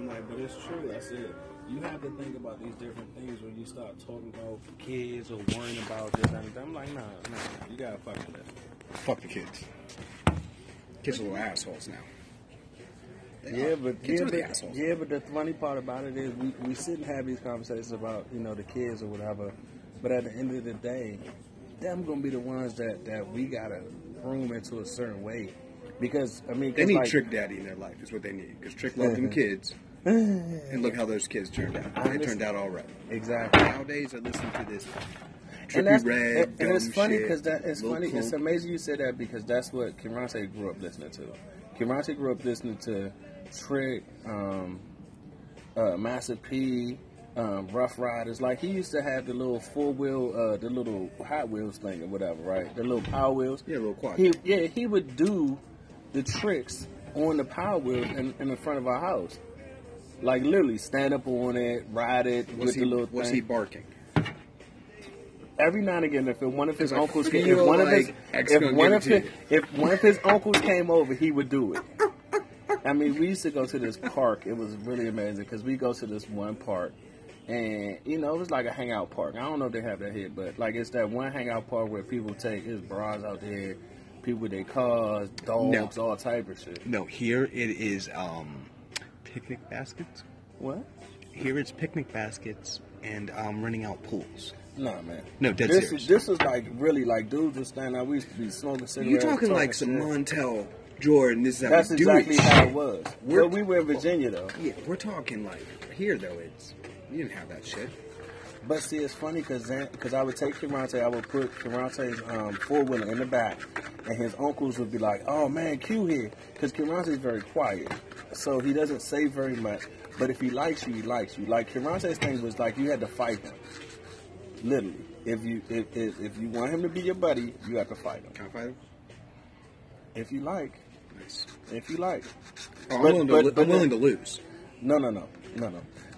I'm like, but it's true. I said, you have to think about these different things when you start talking about kids or worrying about this. I'm like, nah, you gotta fuck with that. Fuck the kids. Kids are little assholes now. Yeah, but the funny part about it is we sit and have these conversations about, you know, the kids or whatever, but at the end of the day, them gonna be the ones that we gotta groom into a certain way, because I mean they need like, Trick Daddy in their life is what they need, because Trick loved them kids, and look how those kids turned out. They turned out all right. Exactly. Nowadays I listen to this. And it's funny because it's amazing you say that, because that's what Kirante grew up listening to. Kirante grew up listening to Trick, Master P, Rough Riders. Like, he used to have the little the little Hot Wheels thing or whatever, right? The little Power Wheels. Yeah, little quad. He would do the tricks on the Power Wheels in front of our house. Like, literally, stand up on it, ride it with the little thing. Was he barking? Every now and again, if one of his uncles came over, he would do it. I mean, we used to go to this park. It was really amazing because we go to this one park, and you know, it was like a hangout park. I don't know if they have that here, but like it's that one hangout park where people take his bras out there, people with their cars, dogs, all type of shit. No, here it is picnic baskets. What? Here it's picnic baskets and renting out pools. Nah, man. No, dead serious. This is like really like dudes just standing out. We used to be smoking cigarettes. You're talking like some Montel Jordan. This is how that's exactly how it was. We were in Virginia though. Yeah, we're talking like here though. You didn't have that shit. But see, it's funny because I would take Kirante, I would put Kirante's four-wheeler in the back, and his uncles would be like, "Oh man, Q here," because Kirante's very quiet, so he doesn't say very much. But if he likes you, he likes you. Like Kirante's thing was like you had to fight him. Literally, if you want him to be your buddy, you have to fight him. Can I fight him? If you like. Nice. If you like. Oh, I'm willing to lose. No.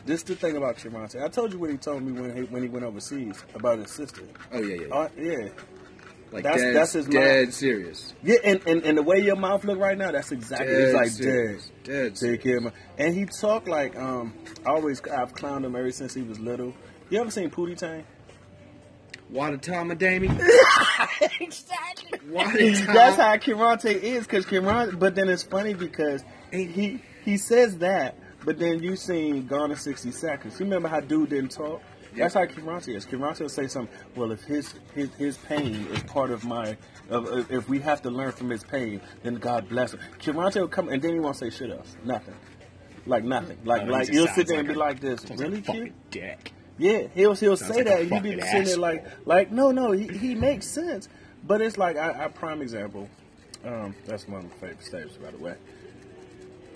This is the thing about Kirante. I told you what he told me when he went overseas about his sister. Oh yeah. Yeah. Like that's his dead mouth. Serious. Yeah, and the way your mouth look right now, that's exactly. He's like serious. Dead. Take care of him. And he talked like I've clowned him ever since he was little. You ever seen Pootie Tang? Watatama Damie. Exactly. That's how Kirante is, because Kirante. But then it's funny because he says that, but then you seen Gone in 60 Seconds. You remember how dude didn't talk? Yeah. That's how Kirante is. Kirante will say something. Well, if his pain is part of if we have to learn from his pain, then God bless him. Kirante will come and then he won't say shit else. Nothing. Like you'll sit there and be like this. Really, fucking dick. Yeah, he'll sounds say like that, and you'd be sitting there like no, he makes sense. But it's like I prime example. That's one of my favorite statements, by the way.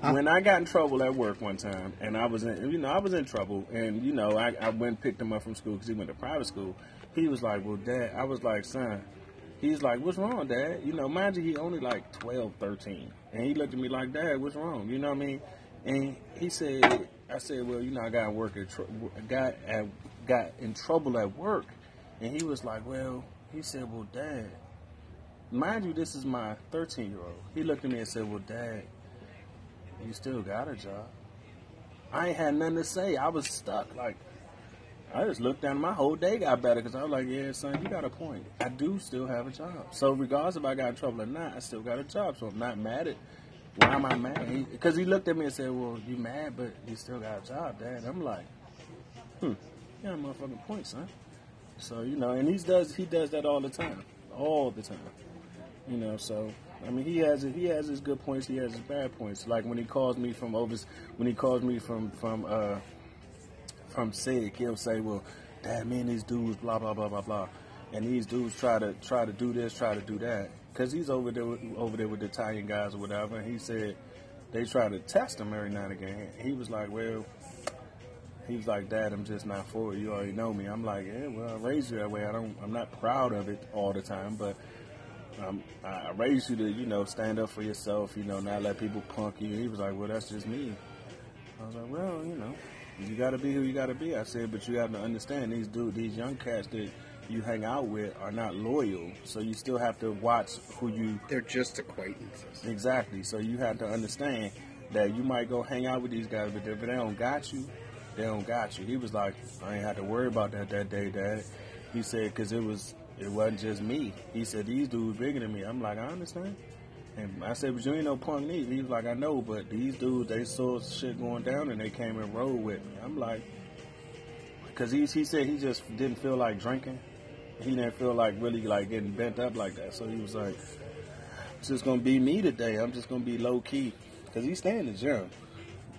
When I got in trouble at work one time, and I was in trouble, and you know I went and picked him up from school because he went to private school. He was like, "Well, Dad," I was like, "Son," he's like, "What's wrong, Dad?" You know, mind you, he only like 12, 13, and he looked at me like, "Dad, what's wrong?" You know what I mean? And he said. I said, well, you know, I got got in trouble at work, and he was like, well, he said, well, Dad, mind you, this is my 13-year-old. He looked at me and said, well, Dad, you still got a job. I ain't had nothing to say. I was stuck. Like, I just looked down. My whole day got better because I was like, yeah, son, you got a point. I do still have a job. So regardless if I got in trouble or not, I still got a job. So I'm not mad at. Why am I mad? Because he looked at me and said, well, you mad, but you still got a job, Dad. I'm like, you got a motherfucking point, son. So, you know, and he does that all the time. All the time. You know, so, I mean, he has his good points, he has his bad points. Like when he calls me from SIG, he'll say, well, Dad, me and these dudes, blah, blah, blah, blah, blah. And these dudes try to do this, try to do that. Because he's over there with the Italian guys or whatever, and he said they try to test him every now and again. He was like, well, Dad, I'm just not for it. You already know me. I'm like, yeah, well, I raised you that way. I'm not proud of it all the time, but I raised you to, you know, stand up for yourself, you know, not let people punk you. He was like, well, that's just me. I was like, well, you know, you got to be who you got to be. I said, but you have to understand these young cats that you hang out with are not loyal, so you still have to watch who you... They're just acquaintances. Exactly, so you have to understand that you might go hang out with these guys, but if they don't got you, they don't got you. He was like, I ain't had to worry about that that day, Dad. He said, because it wasn't just me. He said, these dudes bigger than me. I'm like, I understand. And I said, but you ain't no punk neither. He was like, I know, but these dudes, they saw shit going down and they came and rode with me. I'm like, because he said he just didn't feel like drinking. He didn't feel like really like getting bent up like that. So he was like, it's just going to be me today. I'm just going to be low key. Because he stay in the gym.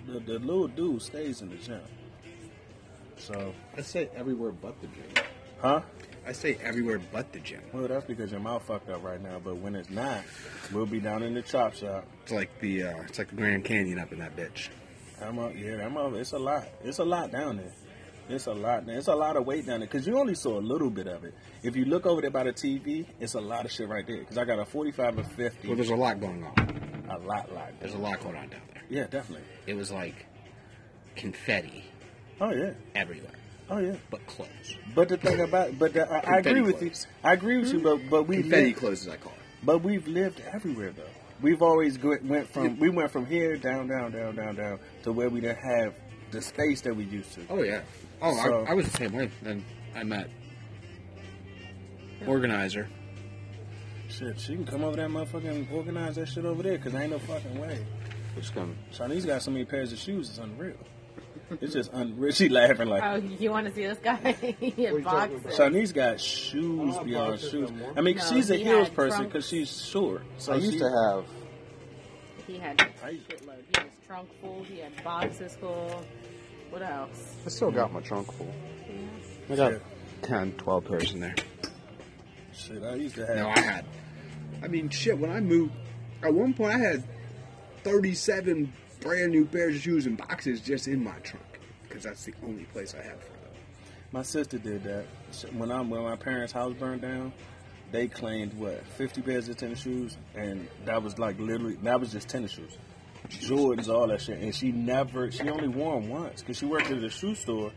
The little dude stays in the gym. So I say everywhere but the gym. Huh? I say everywhere but the gym. Well, that's because your mouth fucked up right now. But when it's not, we'll be down in the chop shop. It's like the Grand Canyon up in that bitch. I'm up, yeah. I'm up. It's a lot. It's a lot down there. It's a lot. It's a lot of weight down there because you only saw a little bit of it. If you look over there by the TV, it's a lot of shit right there because I got a 45 and 50. Well, there's a lot going on. A lot. There's a lot going on down there. Yeah, definitely. It was like confetti. Oh, yeah. Everywhere. Oh, yeah. But clothes. But the thing about... I agree with you. I agree with you, but we've lived... Confetti clothes, as I call it. But we've lived everywhere, though. We've always went from here down to where we didn't have the space that we used to. Oh, yeah. Oh, so, I was the same way. Then I met Organizer. Shit, she can come over that motherfucker and organize that shit over there, because there ain't no fucking way. What's coming? Shawnee's got so many pairs of shoes, it's unreal. It's just unreal. She laughing like, oh, you want to see this guy? In boxes. Shawnee's got shoes beyond shoes. I mean, no, she's a heels person because she's short. So I used to have. He had shitload. He was trunk full. He had boxes full. What else? I still got my trunk full. Yeah. I got 10, 12 pairs in there. Shit, I used to have. No, I had. I mean, shit. When I moved, at one point I had 37. Brand new pairs of shoes and boxes just in my trunk because that's the only place I have for them. My sister did that when my parents' house burned down. They claimed 50 pairs of tennis shoes, and that was like literally that was just tennis shoes, Jordans, all that shit. And she only wore them once because she worked at a shoe store.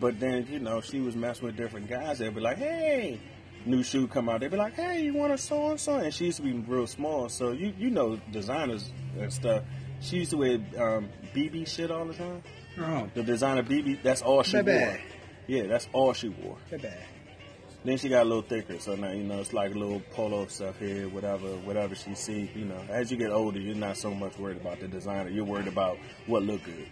But then she was messing with different guys. They'd be like, hey. New shoe come out, they be like, hey, you want a so-and-so? And she used to be real small, so you know designers and stuff. She used to wear BB shit all the time. Oh. The designer BB, that's all she wore. Yeah, that's all she wore. Then she got a little thicker, so now, it's like a little polo stuff here, whatever she see. As you get older, you're not so much worried about the designer. You're worried about what look good.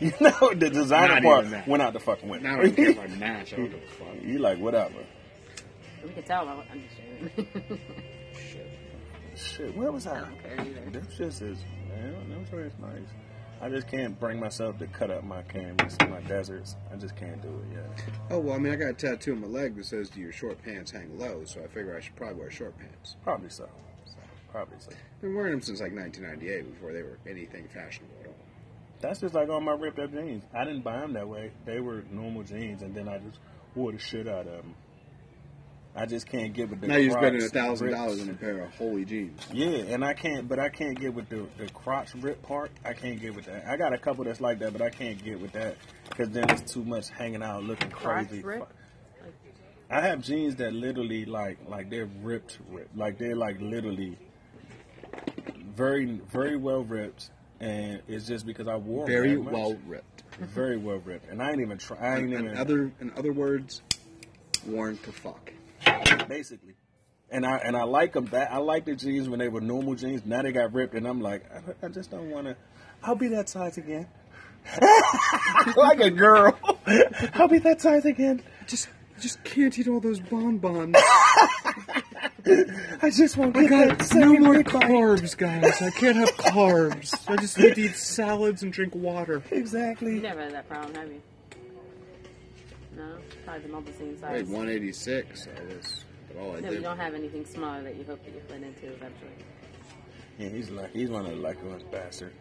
The designer part went out the fucking window. Not even like Nash, I don't give a fuck. You like, whatever. We can tell about what I'm sharing. Shit, where was I? I don't care either. Them shits is, man, them shits nice. I just can't bring myself to cut up my canvas, my deserts. I just can't do it yet. Oh, well, I mean, I got a tattoo on my leg that says, do your short pants hang low? So I figure I should probably wear short pants. Probably so. I've been wearing them since like 1998 before they were anything fashionable at all. That's just like all my ripped up jeans. I didn't buy them that way. They were normal jeans, and then I just wore the shit out of them. I just can't get with the. Now you're spending $1,000 on a pair of holy jeans. Yeah, and I can't get with the crotch rip part. I can't get with that. I got a couple that's like that, but I can't get with that because then it's too much hanging out, looking crazy. Rip? I have jeans that literally like they're ripped, like they're like literally very very well ripped, and it's just because I wore them very well ripped, very well ripped, and I ain't even try. I ain't even in other words, worn to fuck. Basically, and I like them back. I like the jeans when they were normal jeans. Now they got ripped, and I'm like, I just don't want to. I'll be that size again, like a girl. I'll be that size again. Just can't eat all those bonbons. I just won't get that. No more carbs, guys. I can't have carbs. I just need to eat salads and drink water. Exactly. You never had that problem, have you? No, probably the magazine size. Wait, 186. That was all I did. No, you don't have anything smaller that you hope that you fit into eventually. Yeah, he's one of the lucky ones, bastard.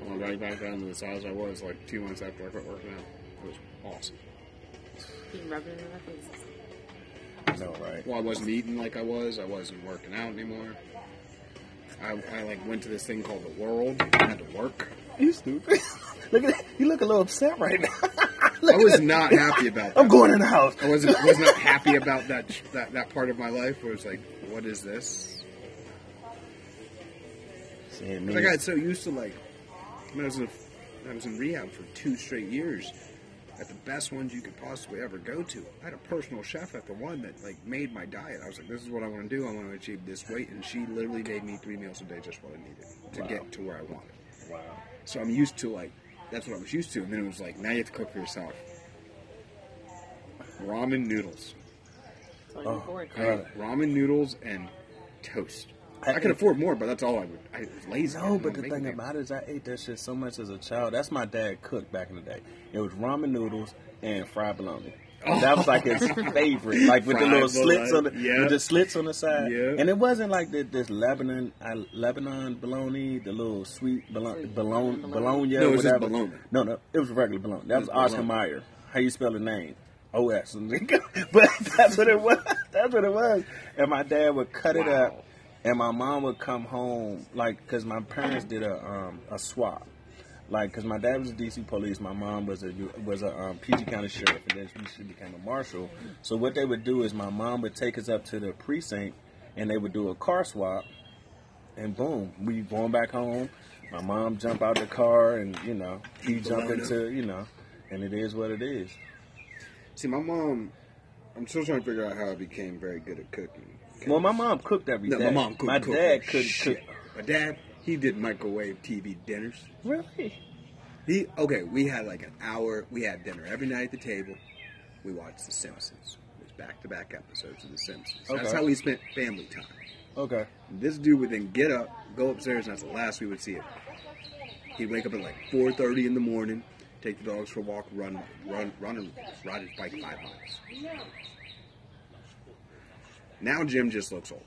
I went right back down to the size I was like 2 months after I quit working out. It was awesome. You can rub it in my face. I know, right? Well, I wasn't eating like I was. I wasn't working out anymore. I like went to this thing called The World. I had to work. You stupid. Look at that. You look a little upset right now. I was not happy about that. I'm going in the house. I was not happy about that part of my life where it was like, what is this? Because I got so used to like I was in rehab for 2 straight years at the best ones you could possibly ever go to. I had a personal chef at the one that like made my diet. I was like, this is what I want to do. I want to achieve this weight. And she literally gave me 3 meals a day, just what I needed to get to where I wanted. Wow. So I'm used to like, that's what I was used to. And then it was like, now you have to cook for yourself. Ramen noodles. Oh, ramen noodles and toast. I could afford more, but that's all I would. I was lazy. No, but the thing about it is I ate that shit so much as a child. That's my dad cooked back in the day. It was ramen noodles and fried bologna. Oh. That was like his favorite, like with fried the little slits on the, with the slits on the side. Yep. And it wasn't like this Lebanon bologna, the little sweet bologna. No, it was just bologna. No, it was regular bologna. That was Oscar Mayer. How you spell the name? O-S. But that's what it was. That's what it was. And my dad would cut it up. And my mom would come home, like, because my parents did a swap. Like, because my dad was a D.C. police, my mom was a PG County sheriff, and then she became a marshal. So what they would do is my mom would take us up to the precinct, and they would do a car swap, and boom, we going back home. My mom jumped out the car, and, you know, he jumped into, you know, and it is what it is. See, my mom, I'm still trying to figure out how I became very good at cooking. Well, my mom cooked every day. No, my mom cooked. My dad couldn't cook. My dad, he did microwave TV dinners. Really? We had like an hour. We had dinner every night at the table. We watched The Simpsons. It was back-to-back episodes of The Simpsons. Okay. That's how we spent family time. Okay. This dude would then get up, go upstairs, and that's the last we would see him. He'd wake up at like 4:30 in the morning, take the dogs for a walk, run, and ride his bike 5 miles. Now Jim just looks old.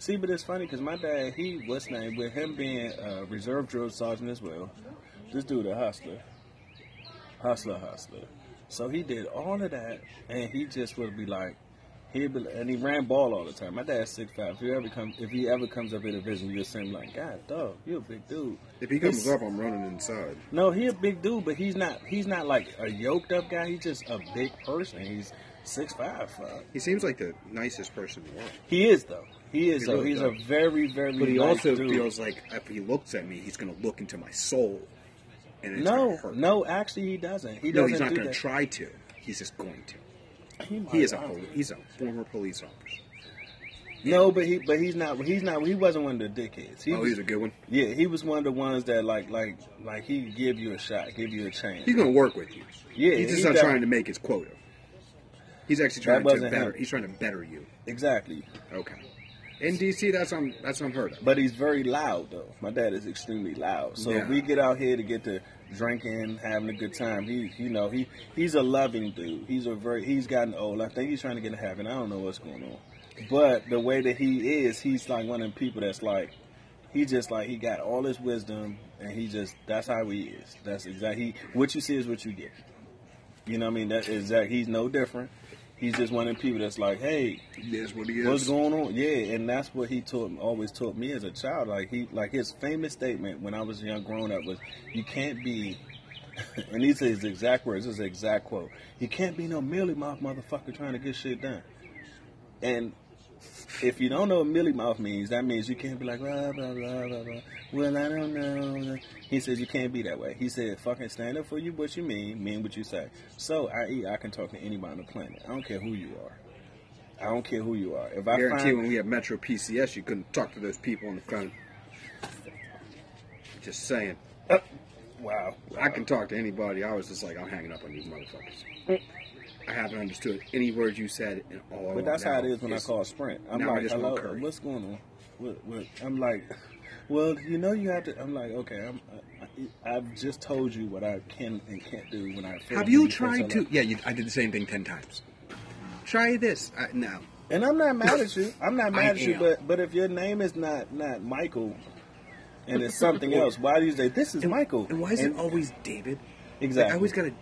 See, but it's funny because my dad, with him being a reserve drill sergeant as well, this dude a hustler. So he did all of that, and he just would be like, and he ran ball all the time. My dad's 6'5". If he ever comes up in a vision, you'll see him like, God, dog, you a big dude. If he comes up, I'm running inside. No, he a big dude, but he's not like a yoked up guy. He's just a big person. He's 6'5". He seems like the nicest person in the world. He is, though. He's a very, very nice dude. But he also feels like if he looks at me, he's going to look into my soul. And it's going to hurt. No, actually, he doesn't. He's not going to try to. He's just going to. He's a former police officer. No, but he's not. He wasn't one of the dickheads. He's a good one. Yeah, he was one of the ones that like he'd give you a shot, give you a chance. He's going to work with you. Yeah, he's just not trying to make his quota. He's actually trying to better you. Exactly. Okay. In D.C., that's unheard of. But he's very loud, though. My dad is extremely loud. So if we get out here to get to drinking, having a good time, he's a loving dude. He's gotten old. I think he's trying to get in heaven. I don't know what's going on. But the way that he is, he's like one of them people that's like, he just like, he got all his wisdom, and that's how he is. That's exactly, what you see is what you get. You know what I mean? That's exactly, he's no different. He's just one of the people that's like, hey, that's what he is. What's going on? Yeah, and that's what he always taught me as a child. Like his famous statement when I was young, growing up, was, "You can't be," and these are his exact words. This is an exact quote. "You can't be no mealy mouth motherfucker trying to get shit done." And if you don't know what mealy mouth means, that means you can't be like blah blah blah blah blah. Well, I don't know. He says you can't be that way. He said, "Fucking stand up for you, what you mean what you say." So, i.e., I can talk to anybody on the planet. I don't care who you are. I don't care who you are. If I guarantee when we have Metro PCS, you couldn't talk to those people on the phone. Just saying. Wow. I can talk to anybody. I was just like, I'm hanging up on these motherfuckers. I haven't understood any word you said in all. But that's how it is when I call Sprint. I'm like, hello, what's going on? What? I'm like, well, you know, you have to. I'm like, okay, I've just told you what I can and can't do when I feel. Have you tried to? Yeah, I did the same thing 10 times. Try this. No. And I'm not mad at you. I'm not mad at you. But if your name is not Michael, and it's something else, why do you say this is Michael? And why is it always David? Exactly. Like, I always gotta.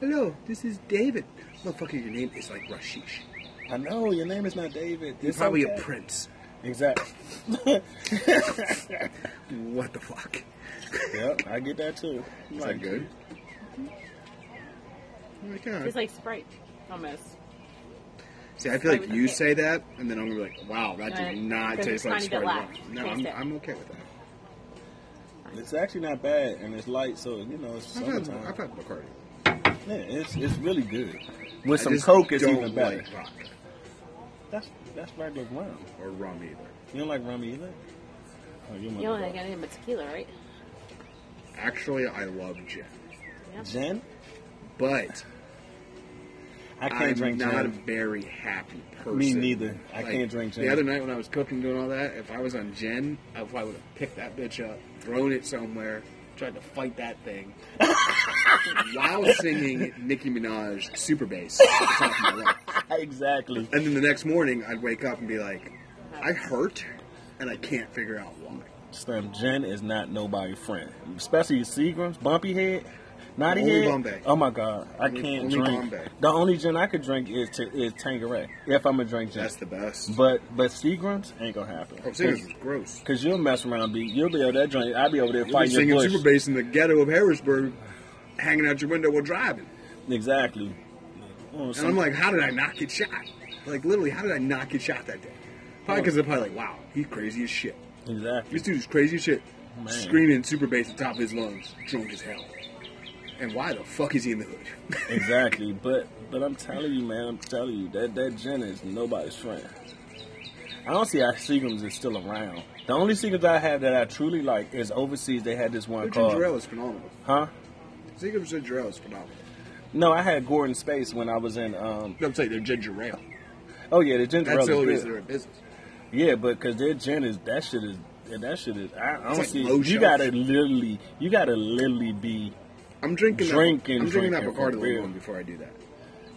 Hello, this is David. Motherfucker, your name is like Rashish. I know, your name is not David. You're probably a prince. Exactly. What the fuck? Yep, I get that too. Is that good? Oh my God. It's like Sprite, almost. See, I feel like you say that, and then I'm going to be like, wow, that did not taste like Sprite. No, I'm okay with that. It's actually not bad, and it's light, so, you know, it's summertime. I've had Bacardi. Yeah, it's really good. With some Coke, it's even better. That's regular rum. Or rum either. You don't like rum either? Oh, you don't like anything but tequila, right? Actually, I love gin. Yeah. Gin? But I can't drink gin. I'm not a very happy person. Me neither. I can't drink gin. The other night when I was cooking and doing all that, if I was on gin, I probably would have picked that bitch up, thrown it somewhere, tried to fight that thing while singing Nicki Minaj Super Bass at the top of my lungs. Exactly. And then the next morning, I'd wake up and be like, I hurt, and I can't figure out why. Slim, gin is not nobody's friend. Especially Seagram's, Bumpy Head, Naughty Head. Bombay. Oh my God, I can't drink. Bombay. The only gin I could drink is Tanqueray, if I'm going to drink gin. That's the best. But Seagram's ain't going to happen. Oh, Seagram's is gross. Because you'll mess around, you'll be over there drinking, I'll be over there fighting your bush. You'll be singing Super Bass in the ghetto of Harrisburg, hanging out your window while driving. Exactly. And I'm like, how did I not get shot? Like, literally, how did I not get shot that day? Probably because they're probably like, wow, he's crazy as shit. Exactly. This dude is crazy as shit. Man. Screaming Super Bass at the top of his lungs, drunk as hell. And why the fuck is he in the hood? Exactly. But I'm telling you, man, I'm telling you, that gin is nobody's friend. I don't see how Seagram's is still around. The only Seagram's I have that I truly like is overseas. They had this one called... Ginger Ale is phenomenal. Huh? Seagram's ginger ale is phenomenal. No, I had Gordon Space when I was in... No, I'm saying they're ginger ale. Oh, yeah, the ginger ale is good. That's the only reason they're in business. Yeah, but because their gin is that shit is. I don't see. You gotta literally be. I'm drinking that Bacardi one before I do that.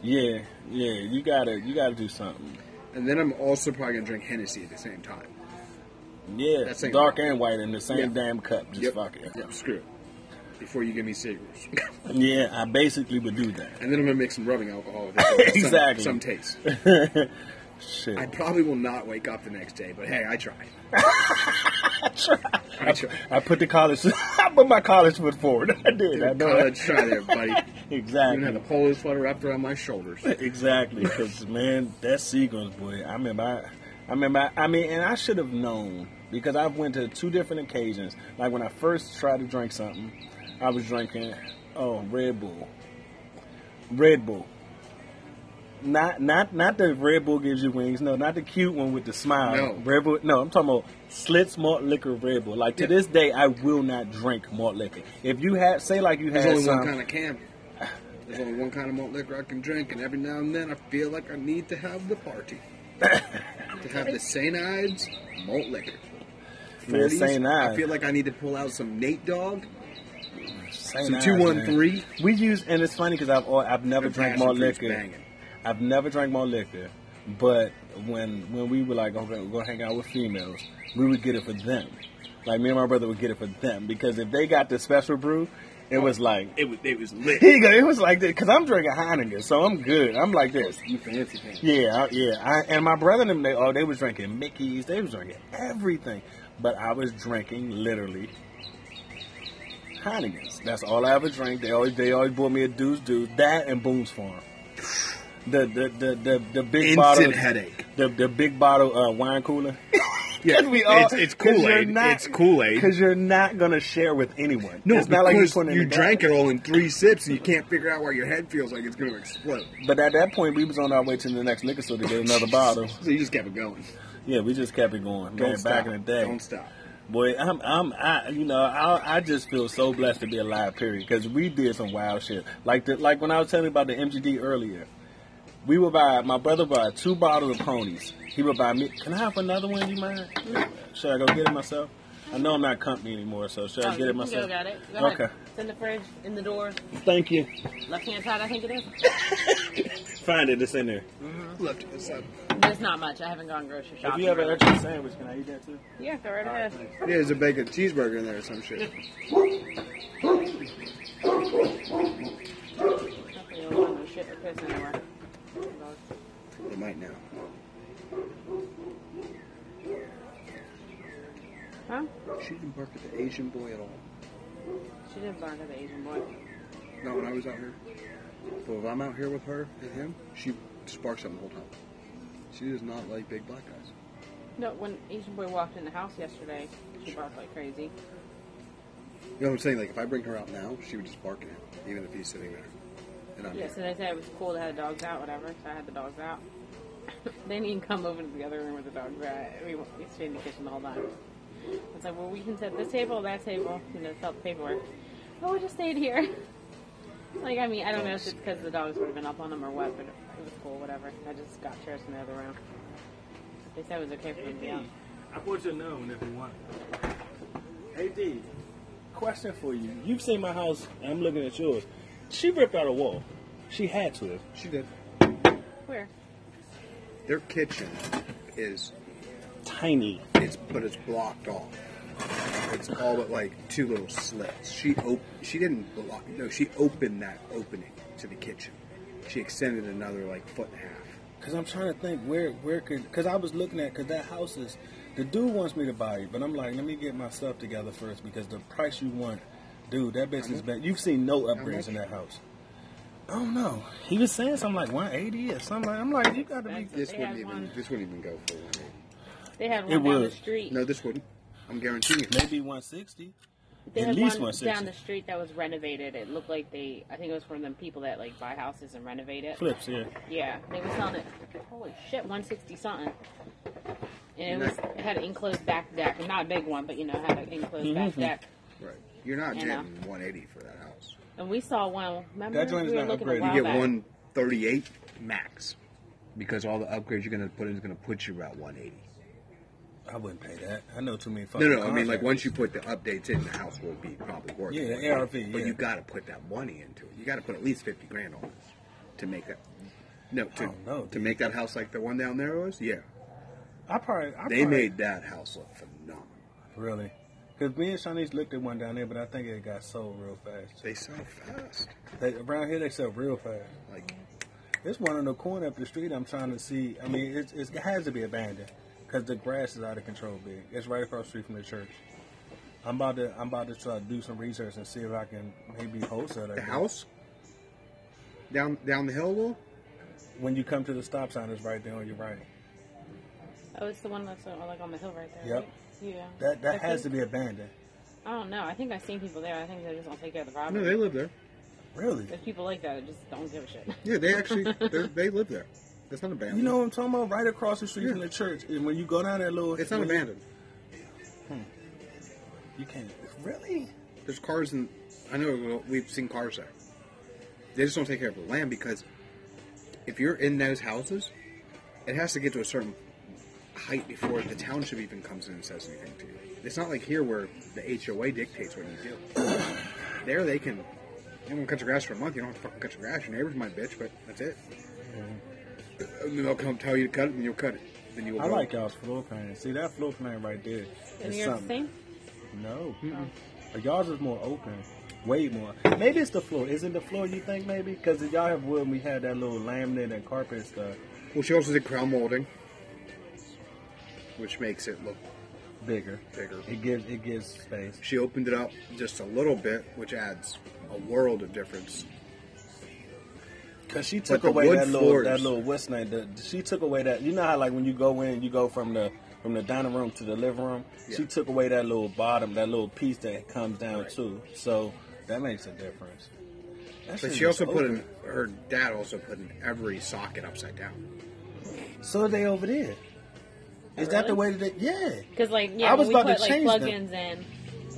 Yeah. You gotta do something. And then I'm also probably gonna drink Hennessy at the same time. Yeah, dark and white in the same damn cup. Just fuck it. Yep, screw it. Before you give me cigarettes. Yeah, I basically would do that. And then I'm gonna make some rubbing alcohol with it. Exactly. Some taste. Shit. I probably will not wake up the next day, but hey, I tried. I tried. I put my college foot forward. I did. Dude, I know. College try there, buddy. Exactly. Even had a polo sweater wrapped around my shoulders. Exactly. Because man, that Seagram's boy. I mean, and I should have known because I've went to two different occasions. Like when I first tried to drink something, I was drinking Red Bull. Not the Red Bull gives you wings. No, not the cute one with the smile. No. Red Bull. No, I'm talking about Slits malt liquor Red Bull. Like to this day, I will not drink malt liquor. If you have, say, like you have some. There's only one kind of can. There's only one kind of malt liquor I can drink, and every now and then I feel like I need to have the party. To have the St. Ives malt liquor. Man, St. Ives. I feel like I need to pull out some Nate Dogg. Some 213. We use, and it's funny because I've never drank malt liquor. Banging. I've never drank more liquor, but when we were like, okay, we'll go hang out with females, we would get it for them. Like, me and my brother would get it for them, because if they got the special brew, it was lit. It was like this, because I'm drinking Heineken, so I'm good. I'm like this. You fancy things. Yeah. And my brother and them, they was drinking Mickey's, they was drinking everything. But I was drinking, literally, Heineken's. That's all I ever drank. They always bought me a Deuce, that and Boone's Farm. The big bottle. Instant headache. The big bottle wine cooler. Yeah, it's Kool-Aid. It's Kool-Aid. Because you're not going to share with anyone. No, it's not like you drank it all in 3 sips and you can't figure out why your head feels like it's going to explode. But at that point, we was on our way to the next liquor store to get another bottle. So you just kept it going. Yeah, we just kept it going. Man, back in the day. Don't stop. Boy, I just feel so blessed to be alive, period. Because we did some wild shit. Like when I was telling you about the MGD earlier. We would buy, my brother buy 2 bottles of ponies. He would buy me, can I have another one, you mind? Should I go get it myself? I know I'm not company anymore, so should I get it myself? Go got it. Go ahead. Okay. It's in the fridge, in the door. Thank you. Left hand side, I think it is. Find it, it's in there. Mm-hmm. Left hand side. There's not much, I haven't gone grocery shopping. If you have an extra sandwich, can I eat that too? Yeah, go right ahead. Right, yeah, there's a bacon cheeseburger in there or some shit. Hopefully you don't want no shit or piss anymore. They might now. Huh? She didn't bark at the Asian boy at all. She didn't bark at the Asian boy. Not when I was out here. But if I'm out here with her and him, she sparks up the whole time. She does not like big black guys. No, when Asian boy walked in the house yesterday, she barked like crazy. You know what I'm saying? Like, if I bring her out now, she would just bark at him, even if he's sitting there. And I'm here. So they said it was cool to have the dogs out, whatever, so I had the dogs out. Then you can come over to the other room with the dogs at. We stayed in the kitchen the whole time. It's like, well, we can set this table, that table, you know, felt the paperwork. Oh, we just stayed here. Like, I mean, I don't know if it's because the dogs would have been up on them or what, but it was cool, whatever. I just got chairs in the other room. They said it was okay for them to be out. I want you to know if you want it. Hey, D, question for you. You've seen my house, and I'm looking at yours. She ripped out a wall. She had to have. She did. Where? Their kitchen is tiny. But it's blocked off. It's all but like two little slits. She didn't block. No, she opened that opening to the kitchen. She extended another like foot and a half. Cause I'm trying to think where could. Cause I was looking at. Cause that house is. The dude wants me to buy it, but I'm like, let me get my stuff together first because the price you want, dude, that bitch is bad. You've seen no upgrades in that house. I don't know. He was saying something like 180 or something. I'm like, you got to be. This wouldn't even go for 180. They had one down the street. No, this wouldn't. I'm guaranteeing it. Maybe 160. They had one down the street that was renovated. It looked like they, I think it was from them people that like buy houses and renovate it. Flips, yeah. Yeah, they were selling it. Holy shit, 160 something. And it had an enclosed back deck, not a big one, but you know, had an enclosed back deck. Right. You're not getting 180 for that house. And we saw one. Remember, that joint is not upgraded. You get 138 max because all the upgrades you're gonna put in is gonna put you about 180. I wouldn't pay that. I know too many fucking contracts. I mean, like, once you put the updates in, the house will be probably worth it. Yeah, ARV, yeah. But you got to put that money into it. You got to put at least 50 grand on this to make that. No, to make that house like the one down there was? Yeah. They made that house look phenomenal. Really? Because me and Shawnee's looked at one down there, but I think it got sold real fast. They sell fast. Around here, they sell real fast. Like, there's one on the corner up the street I'm trying to see. I mean, it has to be abandoned. Because the grass is out of control, big. It's right across the street from the church. I'm about to try to do some research and see if I can maybe wholesale that. The house? Down the hill, though? When you come to the stop sign, it's right there on your right. Oh, it's the one that's like on the hill right there. Yep. Right? Yeah. That has to be abandoned. I don't know. I think I've seen people there. I think they just don't take care of the property. No, they live there. Really? There's people like that that just don't give a shit. Yeah, they actually they live there. It's not abandoned. You know what I'm talking about? Right across the street from the church. And when you go down that little... It's not abandoned. You can't... Really? There's cars in... I know we've seen cars there. They just don't take care of the land because if you're in those houses, it has to get to a certain height before the township even comes in and says anything to you. It's not like here where the HOA dictates what you do. There they can... You don't cut your grass for a month. You don't have to fucking cut your grass. Your neighbor's my bitch, but that's it. And then they'll come tell you to cut it, and you'll cut it. Then you'll go. Like y'all's floor plan. See, that floor plan right there is yours the same? No. But y'all's is more open. Way more. Maybe it's the floor. Is it the floor you think, maybe? Because y'all have wood, and we had that little laminate and carpet stuff. Well, she also did crown molding, which makes it look... Bigger. It gives space. She opened it up just a little bit, which adds a world of difference. Because she took away that little what's name. She took away that, you know how like when you go in, you go from the dining room to the living room. Yeah. She took away that little bottom, that little piece that comes down too. So that makes a difference. But she also her dad also put in every socket upside down. So they over there. Is that the way that? Yeah. Because like yeah, I was about to change like plugins in.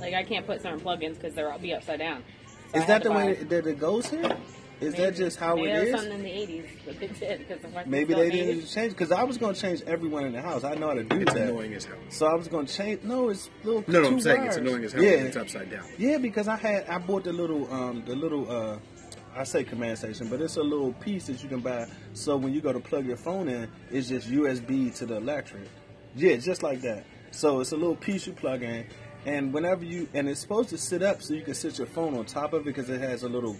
Like I can't put certain plugins because they'll be upside down. So is that the way that it goes here? Is that just how it is? Maybe something in the 80s, but it's it. Maybe they didn't change, because I was going to change everyone in the house. I know how to do that. It's annoying as hell. So I was going to change. No, it's little. No, I'm saying it's annoying as hell when it's upside down. Yeah, because I bought the little I say command station, but it's a little piece that you can buy. So when you go to plug your phone in, it's just USB to the electric. Yeah, just like that. So it's a little piece you plug in. And whenever and it's supposed to sit up so you can sit your phone on top of it because it has a little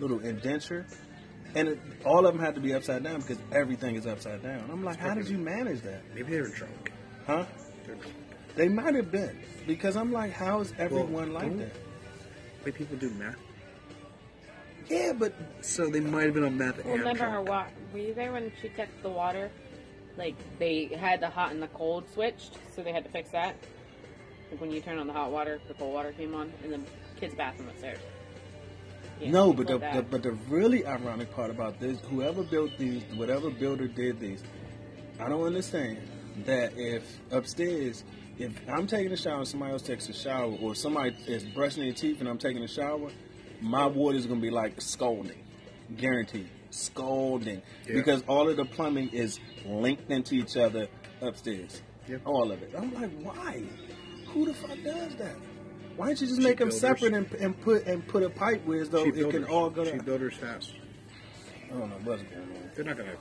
indenture, and all of them had to be upside down because everything is upside down. I'm like, how did you manage that? Maybe they were drunk. Huh? They might have been, because I'm like, how is everyone like that? Wait, people do math. Yeah, but so they might have been on math. Well, remember her walk? Were you there when she checked the water? Like they had the hot and the cold switched, so they had to fix that. Like when you turn on the hot water, the cold water came on in the kids' bathroom upstairs. Yeah, no, but the really ironic part about this, whoever built these, whatever builder did these, I don't understand that if upstairs, if I'm taking a shower and somebody else takes a shower, or somebody is brushing their teeth and I'm taking a shower, my water is going to be like scalding, guaranteed, scalding, yeah. Because all of the plumbing is linked into each other upstairs, yep. All of it. I'm like, why? Who the fuck does that? Why don't you just make them separate and put a pipe where as though it can all go? She built her house. I don't know what's going on. They're not gonna,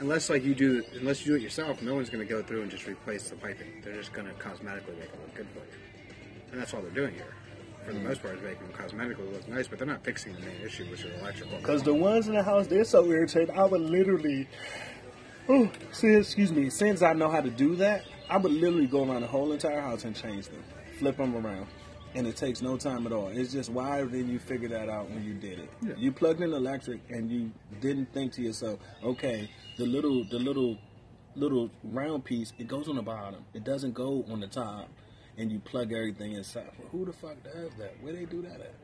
unless you do it yourself. No one's gonna go through and just replace the piping. They're just gonna cosmetically make it look good for you, and that's all they're doing here. For the most part, is making them cosmetically look nice, but they're not fixing the main issue, which is electrical. Because the ones in the house, they're so irritated. I would literally, since I know how to do that, I would literally go around the whole entire house and change them. Flip them around, and it takes no time at all. It's just, why didn't you figure that out when you did it? Yeah. You plugged in electric, and you didn't think to yourself, okay, the little round piece, it goes on the bottom. It doesn't go on the top, and you plug everything inside. Well, who the fuck does that? Where they do that at?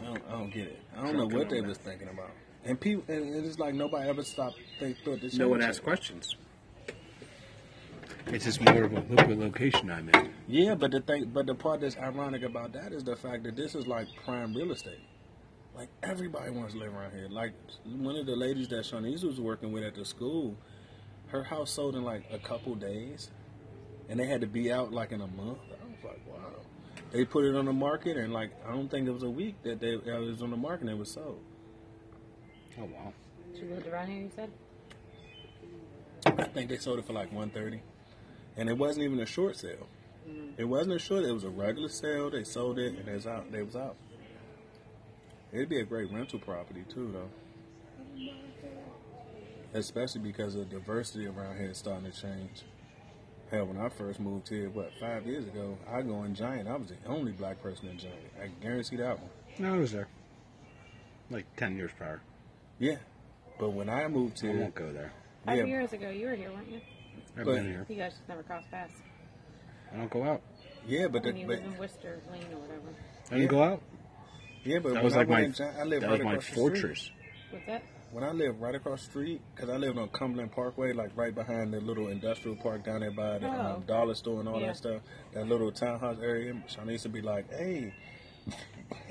I don't get it. I don't know what they was thinking about. And people, and it's like nobody ever stopped thought this. No one asked questions. It's just more of a location I'm in. Yeah, but the part that's ironic about that is the fact that this is like prime real estate. Like everybody wants to live around here. Like one of the ladies that Shanice was working with at the school, her house sold in like a couple days, and they had to be out like in a month. I was like, wow. They put it on the market, and like I don't think it was a week that it was on the market and it was sold. Oh wow. She lived around here, you said? I think they sold it for like $130. And it wasn't even a short sale. Mm. It wasn't a short. It was a regular sale. They sold it, and it was out. It'd be a great rental property too, though. Especially because of diversity around here is starting to change. Hell, when I first moved here, 5 years ago, I go in Giant. I was the only black person in Giant. I guarantee that one. No, I was there. Like 10 years prior. Yeah, but when I moved here, I won't go there. 5 years ago, you were here, weren't you? I've been here. You guys just never cross paths. I don't go out. Yeah, but you live in Worcester Lane or whatever. I didn't go out. Yeah, but that was like my fortress. What's that? When I lived right across the street, because I lived on Cumberland Parkway, like right behind the little industrial park down there by the dollar store and all that stuff, that little townhouse area. Shanice would be like, "Hey,"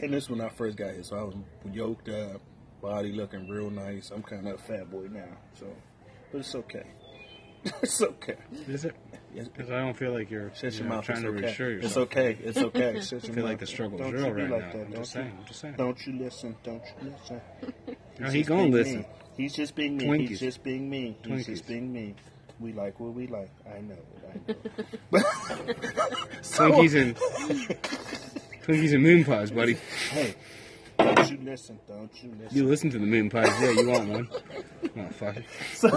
and this is when I first got here, so I was yoked up, body looking real nice. I'm kind of a fat boy now, so but it's okay. It's okay. Is it? Because I don't feel like you're trying to reassure yourself. It's okay. It's okay. I feel like the struggle is real right now. I'm just saying. Don't you listen. Don't you listen. No, he's going to listen. He's just being mean. He's just being mean. He's just being mean. We like what we like. I know. Twinkies and moon pies, buddy. Hey. Don't you listen, don't you listen. You listen to the moon pies, yeah, you want one. Oh, fuck it. So,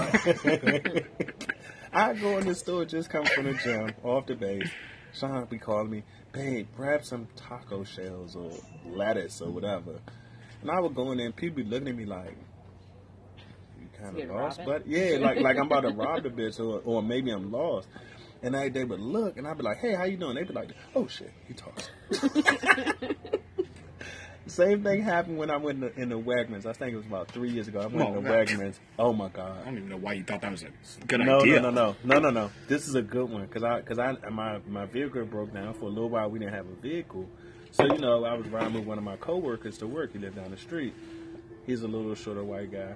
I go in the store, just come from the gym, off the base. Sean be calling me, babe, grab some taco shells or lettuce or whatever. And I would go in there and people be looking at me like, you kind of lost, but yeah, like I'm about to rob the bitch or maybe I'm lost. And they would look and I'd be like, hey, how you doing? They'd be like, oh shit, he talks. Same thing happened when I went in the Wegmans. I think it was about 3 years ago. I went in the Wegmans. Oh my god! I don't even know why you thought that was a good idea. No. This is a good one because my vehicle broke down for a little while. We didn't have a vehicle, so you know I was riding with one of my coworkers to work. He lived down the street. He's a little shorter white guy,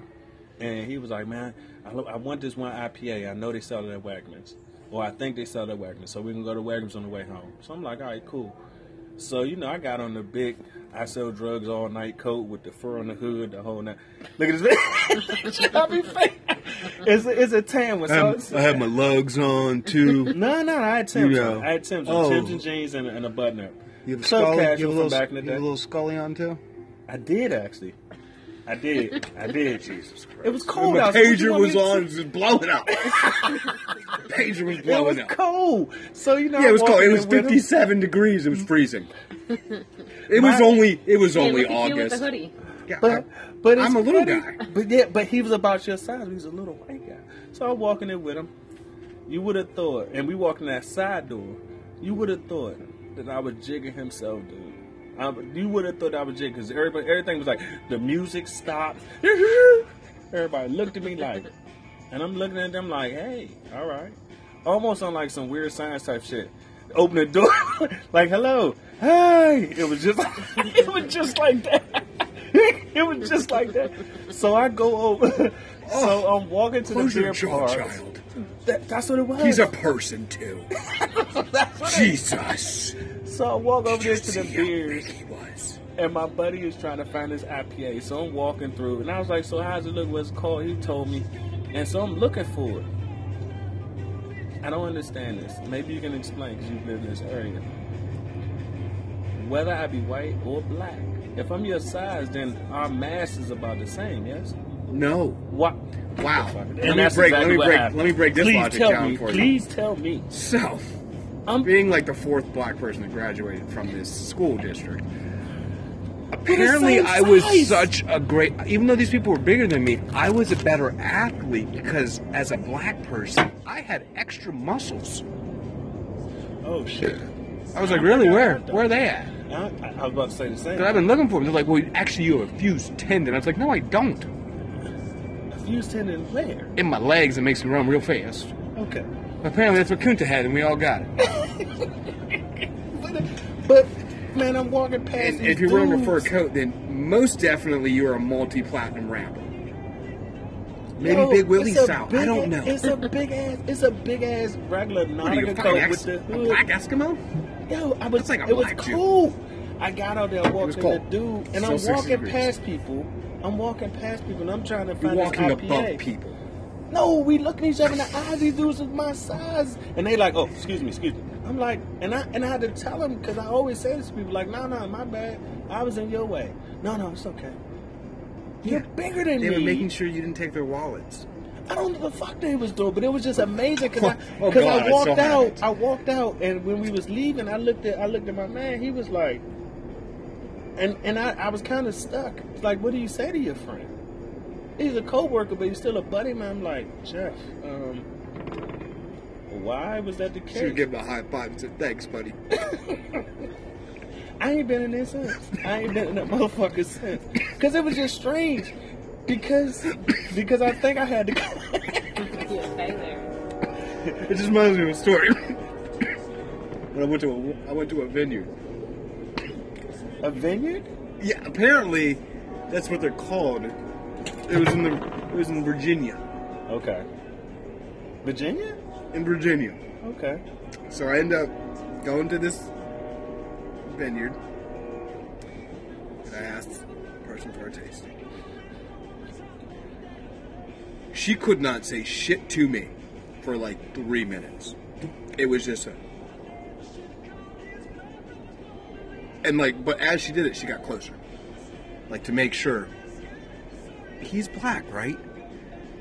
and he was like, "Man, I want this one IPA. I know they sell it at Wegmans, or I think they sell it at Wegmans. So we can go to Wegmans on the way home." So I'm like, "All right, cool." So, you know, I got on the big, I sell drugs all night coat with the fur on the hood, the whole night. Look at this chubby face. It's a tan one. So I had my lugs on, too. No, I had Tim's. I had Tim's. Tim's and jeans and a button-up. You have a little scully on, too? I did, actually. I did. Jesus Christ. It was cold outside. My pager was on, just blowing up. Pager was blowing up. It was cold. So, you know. Yeah, it was cold. It was 57 degrees. It was freezing. It was only August. Yeah, but I'm a little guy. But he was about your size. He was a little white guy. So I'm walking in with him. You would have thought. And we walked in that side door. You would have thought that I was jigging himself, dude. You would have thought I was jigging because everything was like, the music stopped. Everybody looked at me like, and I'm looking at them like, hey, all right. Almost on like some weird science type shit. Open the door, like, hello, hey. It was just like that. It was just like that. So I go over. Oh, so I'm walking to the beer bar. Child. That's what it was. He's a person too. Jesus. So I walk over there to the beers, and my buddy is trying to find his IPA. So I'm walking through, and I was like, "So how's it look? What's it called?" He told me, and so I'm looking for it. I don't understand this. Maybe you can explain because you live in this area. Whether I be white or black, if I'm your size, then our mass is about the same. Yes. No. What? Wow. Let me break this logic down for you. Please tell me. So, I'm being like the fourth black person that graduated from this school district. Apparently, I was such a great. Even though these people were bigger than me, I was a better athlete because, as a black person, I had extra muscles. Oh shit! I was like, really? Where are they at? I was about to say the same. Because I've been looking for them. They're like, well, actually, you have a fused tendon. I was like, no, I don't. Fused tendon where? In my legs, it makes me run real fast. Okay. Apparently, that's what Kunta had, and we all got it. But man, I'm walking past. And if you're wearing a fur coat, then most definitely you are a multi-platinum rapper. Maybe yo, Big Willie style. I don't know. It's a big ass regular Nautica coat with the hood. A black Eskimo? Yo, I was like, it was cool. I got out there walking the dude, and I'm walking past people. I'm walking past people and I'm trying to find this IPA. You're walking above people. No, we looking at each other in the eyes. These dudes is my size. And they like, oh, excuse me. I'm like, and I had to tell them because I always say this to people, like, no, my bad. I was in your way. No, it's okay. You're bigger than me. They were making sure you didn't take their wallets. I don't know what the fuck they was doing, but it was just amazing because I walked out, and when we was leaving, I looked at my man. He was like, and I was kind of stuck. It's like, what do you say to your friend? He's a co-worker, but he's still a buddy, man. I'm like, Jeff, why was that the case? Should give him a high five and said, thanks, buddy. I ain't been in there since. I ain't been in that motherfucker since. Because it was just strange. Because I think I had to go. It just reminds me of a story. When I went to a vineyard. A vineyard? Yeah, apparently that's what they're called. It was in Virginia. Okay. Virginia? In Virginia. Okay. So I end up going to this vineyard. And I asked the person for a tasting. She could not say shit to me for like 3 minutes. It was just but as she did it, she got closer. Like to make sure. He's black, right?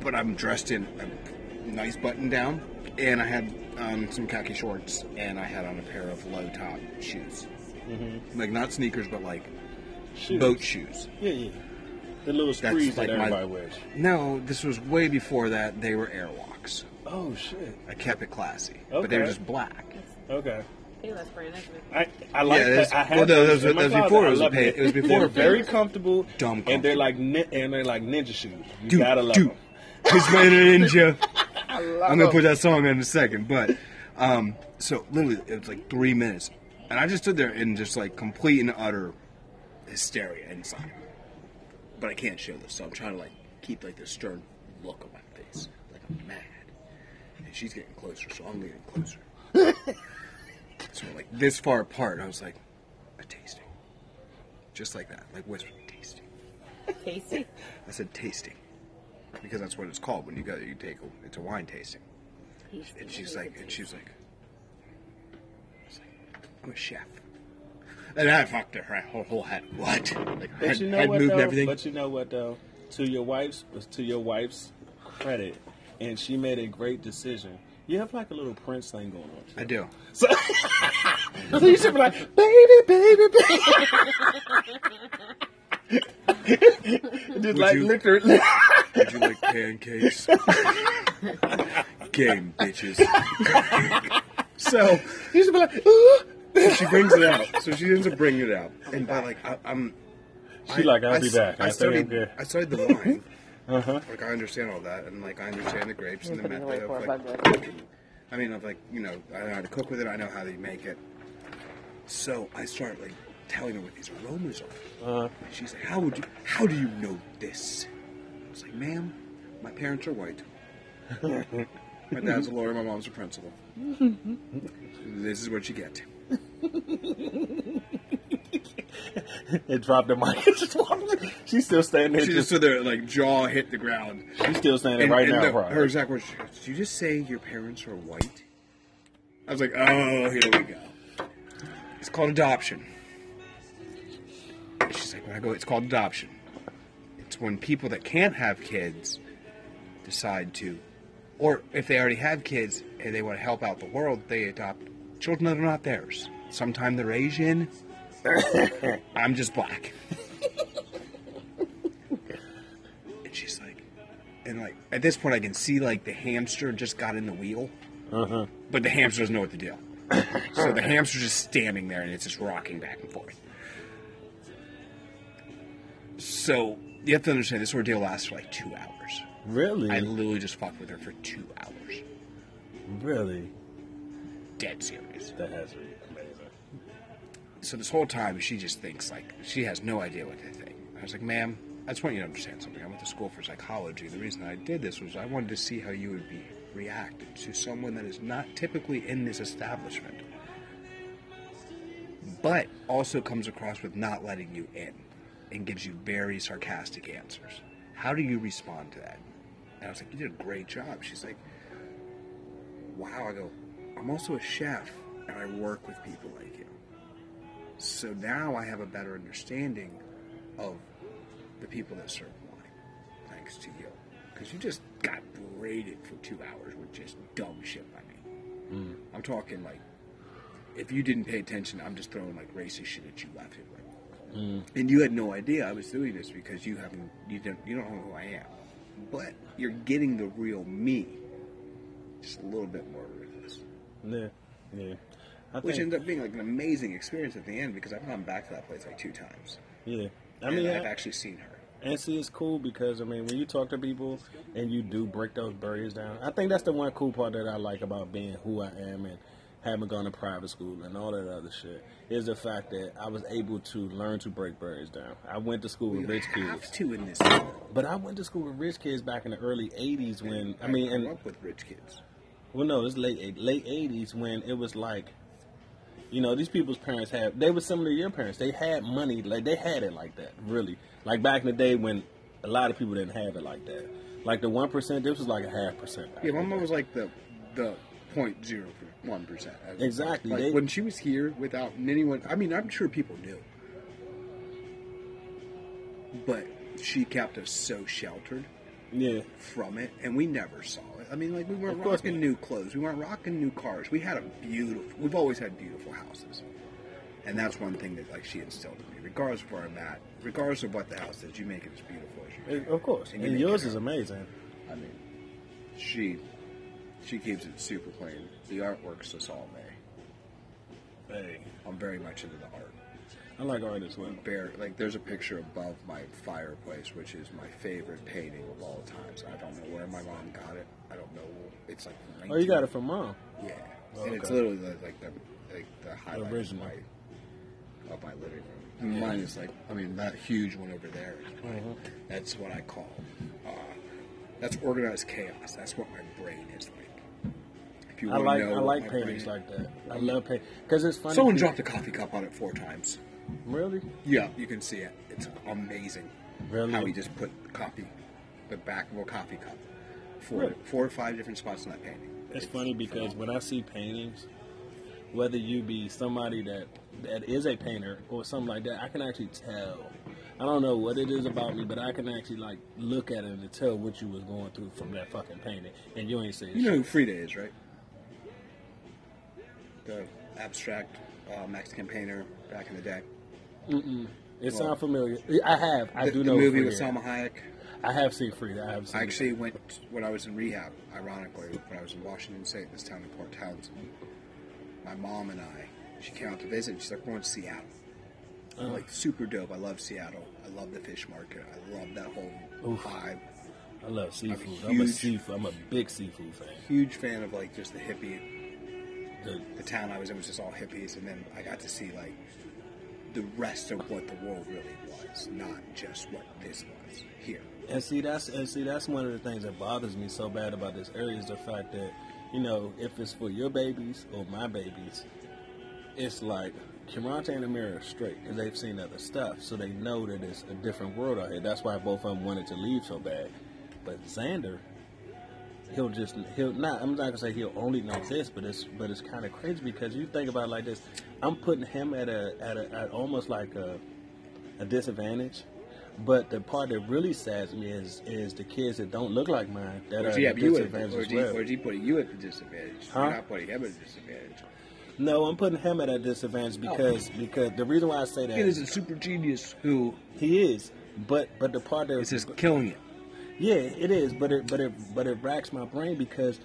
But I'm dressed in a nice button down, and I had some khaki shorts, and I had on a pair of low top shoes. Mm-hmm. Like not sneakers, but like shoes. Boat shoes. Yeah. The little sprees like that everybody wears. No, this was way before that. They were Airwalks. Oh shit! I kept it classy, okay. But they were just black. Okay. That's brand new. I like that. It was before. They're very comfortable, dumb comfortable. And they're like ninja shoes. You gotta love them. This man a ninja. I'm gonna put that song in a second, but so literally it was like 3 minutes, and I just stood there in just like complete and utter hysteria inside. But I can't show this, so I'm trying to like keep like this stern look on my face, like I'm mad. And she's getting closer, so I'm getting closer. So we're like this far apart, and I was like, a tasting. Just like that, like whispering, tasting. Tasting? I said tasting, because that's what it's called when it's a wine tasting. And she was like, I was like, I'm a chef. And I fucked her whole head. What? Like, but you know what though? To your wife's credit, and she made a great decision. You have like a little Prince thing going on. I do. So you should be like, baby. Just like liquor. Would you like pancakes? Game, bitches. So she's like, ooh. And she brings it out. So she ends up bringing it out, and by like, I'll be back. I studied the line. Like I understand all that, and like I understand the grapes and the method of like. I mean, I know how to cook with it. I know how they make it. So I start like telling her what these aromas are. And she's like, how do you know this? I was like, ma'am, my parents are white. My dad's a lawyer. My mom's a principal. This is what you get. It dropped the mic. She's still standing there. She just stood there, like jaw hit the ground. She's still standing there right now. Her exact words: "Did you just say your parents are white?" I was like, "Oh, here we go. It's called adoption." She's like, "When I go, it's called adoption. It's when people that can't have kids decide to, or if they already have kids and they want to help out the world, they adopt children that are not theirs. Sometimes they're Asian." I'm just black. And she's like, and like, at this point I can see like the hamster just got in the wheel, but the hamster doesn't know what to do. So the hamster's just standing there and it's just rocking back and forth. So you have to understand this ordeal lasts for like 2 hours. Really? I literally just fucked with her for 2 hours. Really? Dead serious. That has me. So this whole time, she just thinks, like, she has no idea what they think. I was like, ma'am, I just want you to understand something. I went to school for psychology. The reason I did this was I wanted to see how you would react to someone that is not typically in this establishment, but also comes across with not letting you in and gives you very sarcastic answers. How do you respond to that? And I was like, you did a great job. She's like, wow. I go, I'm also a chef, and I work with people like you. So now I have a better understanding of the people that serve wine, thanks to you. Because you just got berated for 2 hours with just dumb shit by me. I'm talking like, if you didn't pay attention, I'm just throwing like racist shit at you left and right. And you had no idea I was doing this because you don't know who I am. But you're getting the real me, just a little bit more ruthless. Yeah, yeah. Which ended up being like an amazing experience at the end because I've gone back to that place like 2 times. Yeah, I've actually seen her. And see, it's cool because I mean, when you talk to people and you do break those barriers down, I think that's the one cool part that I like about being who I am and having gone to private school and all that other shit is the fact that I was able to learn to break barriers down. I went to school with rich kids. You have to in this world. But I went to school with rich kids back in the early '80s when I grew up with rich kids. Well, no, it's late '80s when it was like. You know, these people's parents they were similar to your parents. They had money, like they had it like that, really. Like back in the day when a lot of people didn't have it like that. Like the 1%, this was like a 0.5%. Yeah, my mom was like the 0.01%. Exactly. Like when she was here without anyone, I mean, I'm sure people knew. But she kept us so sheltered from it, and we never saw it. I mean, like, we weren't rocking new clothes. We weren't rocking new cars. We've always had beautiful houses. And that's one thing that, like, she instilled in me. Regardless of where I'm at, regardless of what the house is, you make it as beautiful as you can. Of course. And yours is amazing. I mean, she keeps it super clean. The artwork's just all there. Hey. I'm very much into the art. I like art as well. Like, there's a picture above my fireplace, which is my favorite painting of all times. I don't know where my mom got it. I don't know. It's like. Oh, you got it from mom? Yeah, oh, and it's literally like the highlight of my living room. Yeah. Mine is like, I mean, that huge one over there. That's what I call. That's organized chaos. That's what my brain is like. I like paintings like that. I love paintings because it's funny. Someone dropped a coffee cup on it 4 times. Really? Yeah, you can see it. It's amazing. Really? How he just put the back of a coffee cup, four or 5 different spots in that painting. It's funny because when I see paintings, whether you be somebody that is a painter or something like that, I can actually tell. I don't know what it is about me, but I can actually like look at it and tell what you was going through from that fucking painting. And you ain't say. You know who Frida is, right? The abstract Mexican painter back in the day. It sounds familiar. I do know the movie Frida. With Salma Hayek. I have seen Frida. I actually went when I was in rehab. Ironically, when I was in Washington State, this town in Port Townsend, my mom and I, she came out to visit, and she's like, we're going to Seattle. I'm like, super dope. I love Seattle. I love the fish market. I love that whole vibe. I love seafood. I'm a big seafood fan. Huge fan of, like, just the hippie. The town I was in was just all hippies, and then I got to see, like, the rest of what the world really was, not just what this was here. And see, that's one of the things that bothers me so bad about this area is the fact that, you know, if it's for your babies or my babies, it's like Kirante and Amira are straight because they've seen other stuff, so they know that it's a different world out here. That's why both of them wanted to leave so bad. But Xander, I'm not gonna say he'll only know this, but it's kind of crazy because you think about it like this. I'm putting him at almost like a disadvantage. But the part that really saddens me is the kids that don't look like mine that are at disadvantage. Or is he putting you at the disadvantage? Huh? You're not putting him at a disadvantage. No, I'm putting him at a disadvantage because the reason why I say that is a super genius who he is. But the part that is just killing it. Yeah, it is, but it racks my brain because,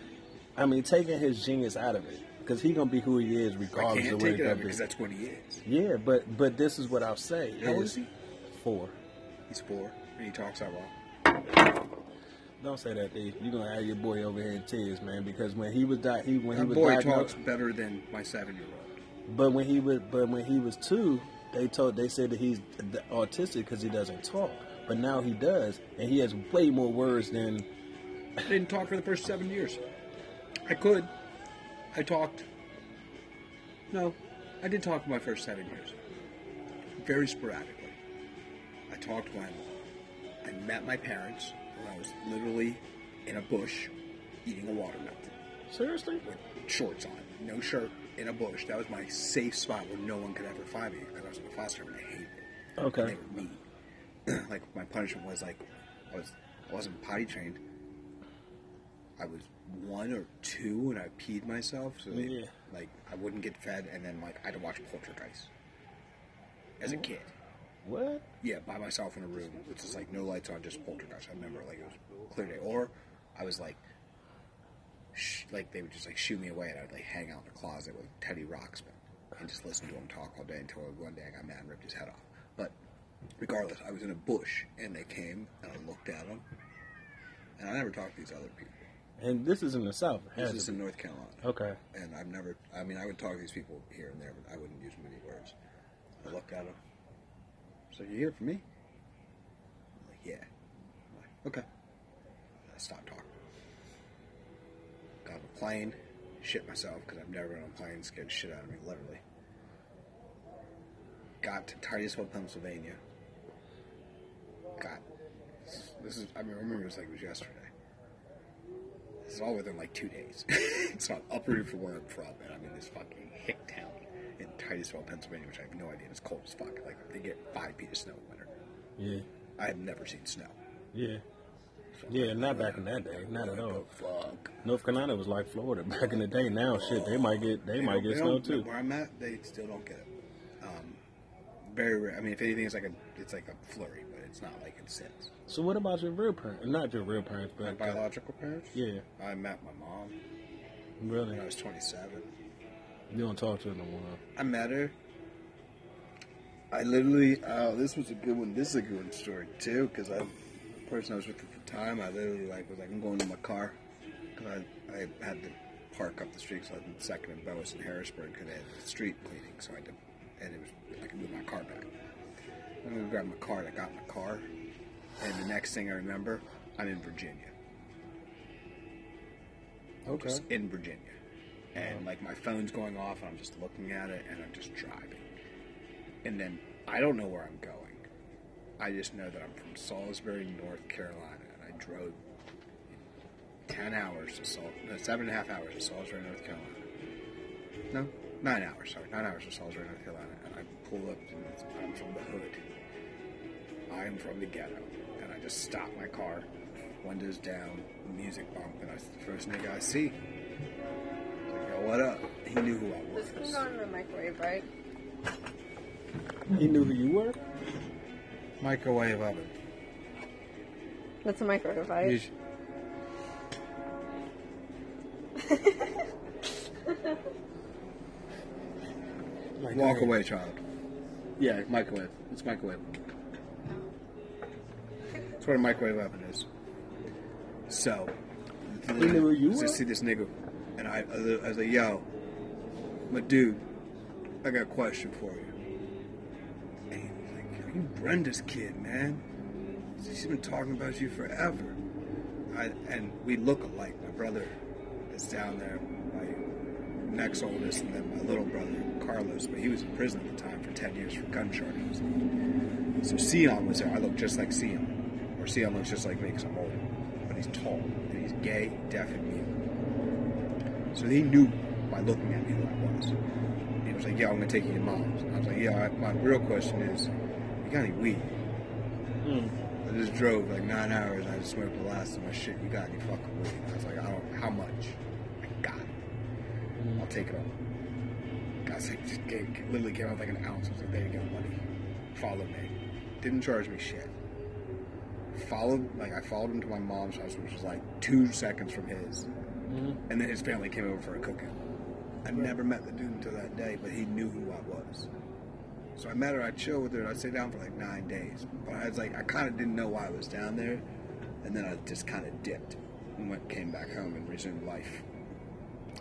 I mean, taking his genius out of it, because he's gonna be who he is regardless of where he's gonna be. Because that's what he is. Yeah, but this is what I'll say. How old is he? 4. He's 4, and he talks out loud. Don't say that, dude. You're gonna have your boy over here in tears, man. Because when he was diagnosed, boy talks better than my 7-year-old. But when he was 2, they said that he's autistic because he doesn't talk. But now he does, and he has way more words than... I didn't talk for the first 7 years. I could. I talked. No, I did talk for my first 7 years. Very sporadically. I talked when I met my parents, when I was literally in a bush eating a watermelon. Seriously? With shorts on, no shirt, in a bush. That was my safe spot where no one could ever find me, because I was in the foster home and I hated it. Okay. And they were mean. Like, my punishment was, like, I wasn't potty trained. I was 1 or 2 and I peed myself, so they, like, I wouldn't get fed, and then, like, I had to watch Poltergeist as a kid. What? Yeah, by myself in a room, which is, like, no lights on, just Poltergeist. I remember, like, it was clear day, or I was, like, they would just, like, shoo me away, and I would, like, hang out in the closet with Teddy Ruxpin and just listen to him talk all day until one day I got mad and ripped his head off. But regardless, I was in a bush, and they came, and I looked at them, and I never talked to these other people. And this is in the South. This is in North Carolina. Okay. And I've never, I mean, I would talk to these people here and there, but I wouldn't use many words. I looked at them. So, you here for me? I'm like, yeah. I'm like, okay. I stopped talking. Got on a plane, shit myself, because I've never been on a plane, scared shit out of me, literally. Got to Titusville, Pennsylvania. I remember it was yesterday. This is all within like 2 days. So I'm uprooted from where I'm from, and I'm in this fucking hick town in Titusville, Pennsylvania, which I have no idea. It's cold as fuck. Like, they get 5 feet of snow in winter. Yeah. I have never seen snow. Yeah. So yeah, not back in that day. Not at all. Fuck. North Carolina was like Florida back in the day. Now, shit, they might get snow too. Where I'm at, they still don't get it. Very rare. I mean, if anything, it's like a flurry, but it's not like it sends. So what about your real parents? Not your real parents, but... My biological parents? Yeah. I met my mom. Really? When I was 27. You don't talk to her no more. I met her. I literally... Oh, this was a good one. This is a good one story, too, because the person I was with at the time, I literally was like, I'm going to my car. Because I had to park up the street, so I was in Second and Boas in Harrisburg, because I had the street cleaning, so I had to... And it was, I could move my car back. I'm going to grab my car, and I got my car. And the next thing I remember, I'm in Virginia. Okay. Just in Virginia. And, like, my phone's going off, and I'm just looking at it, and I'm just driving. And then I don't know where I'm going. I just know that I'm from Salisbury, North Carolina. And I drove 7.5 hours to Salisbury, North Carolina. 9 hours to Salisbury, North Carolina, and I pull up, and I'm from the hood. I'm from the ghetto, and I just stop my car, windows down, music bump, and it's the first nigga I see. I was like, yo, what up? He knew who I was. This was on the microwave, right? He knew who you were? Microwave oven. That's a microwave, right? Microwave. Walk away, child. Yeah, microwave. It's microwave. That's what a microwave oven is. So, I see this nigga, and I was like, yo, my dude, I got a question for you. And he was like, yo, you Brenda's kid, man. She's been talking about you forever. And we look alike. My brother is down there, my next oldest, and then my little brother, Carlos, but he was in prison at the time for 10 years for gun charges. So Sion was there. I look just like Sion. Or Sion looks just like me because I'm older. But he's tall, and he's gay, deaf, and mute. So he knew by looking at me who I was. He was like, yeah, I'm going to take you to mom's. I was like, yeah, my real question is, you got any weed? I just drove like 9 hours and I just smoked the last of my shit. You got any fucking weed? I was like, I don't know how much. I got it. I'll take it all. I was like, just literally gave out like an ounce. I was like, there you go, buddy. Follow me. Didn't charge me shit. I followed him to my mom's house, which was like 2 seconds from his. And then his family came over for a cookout. I never met the dude until that day, but he knew who I was. So I met her, I chilled with her, I stayed down for like 9 days. But I was like, I kind of didn't know why I was down there. And then I just kind of dipped and came back home and resumed life.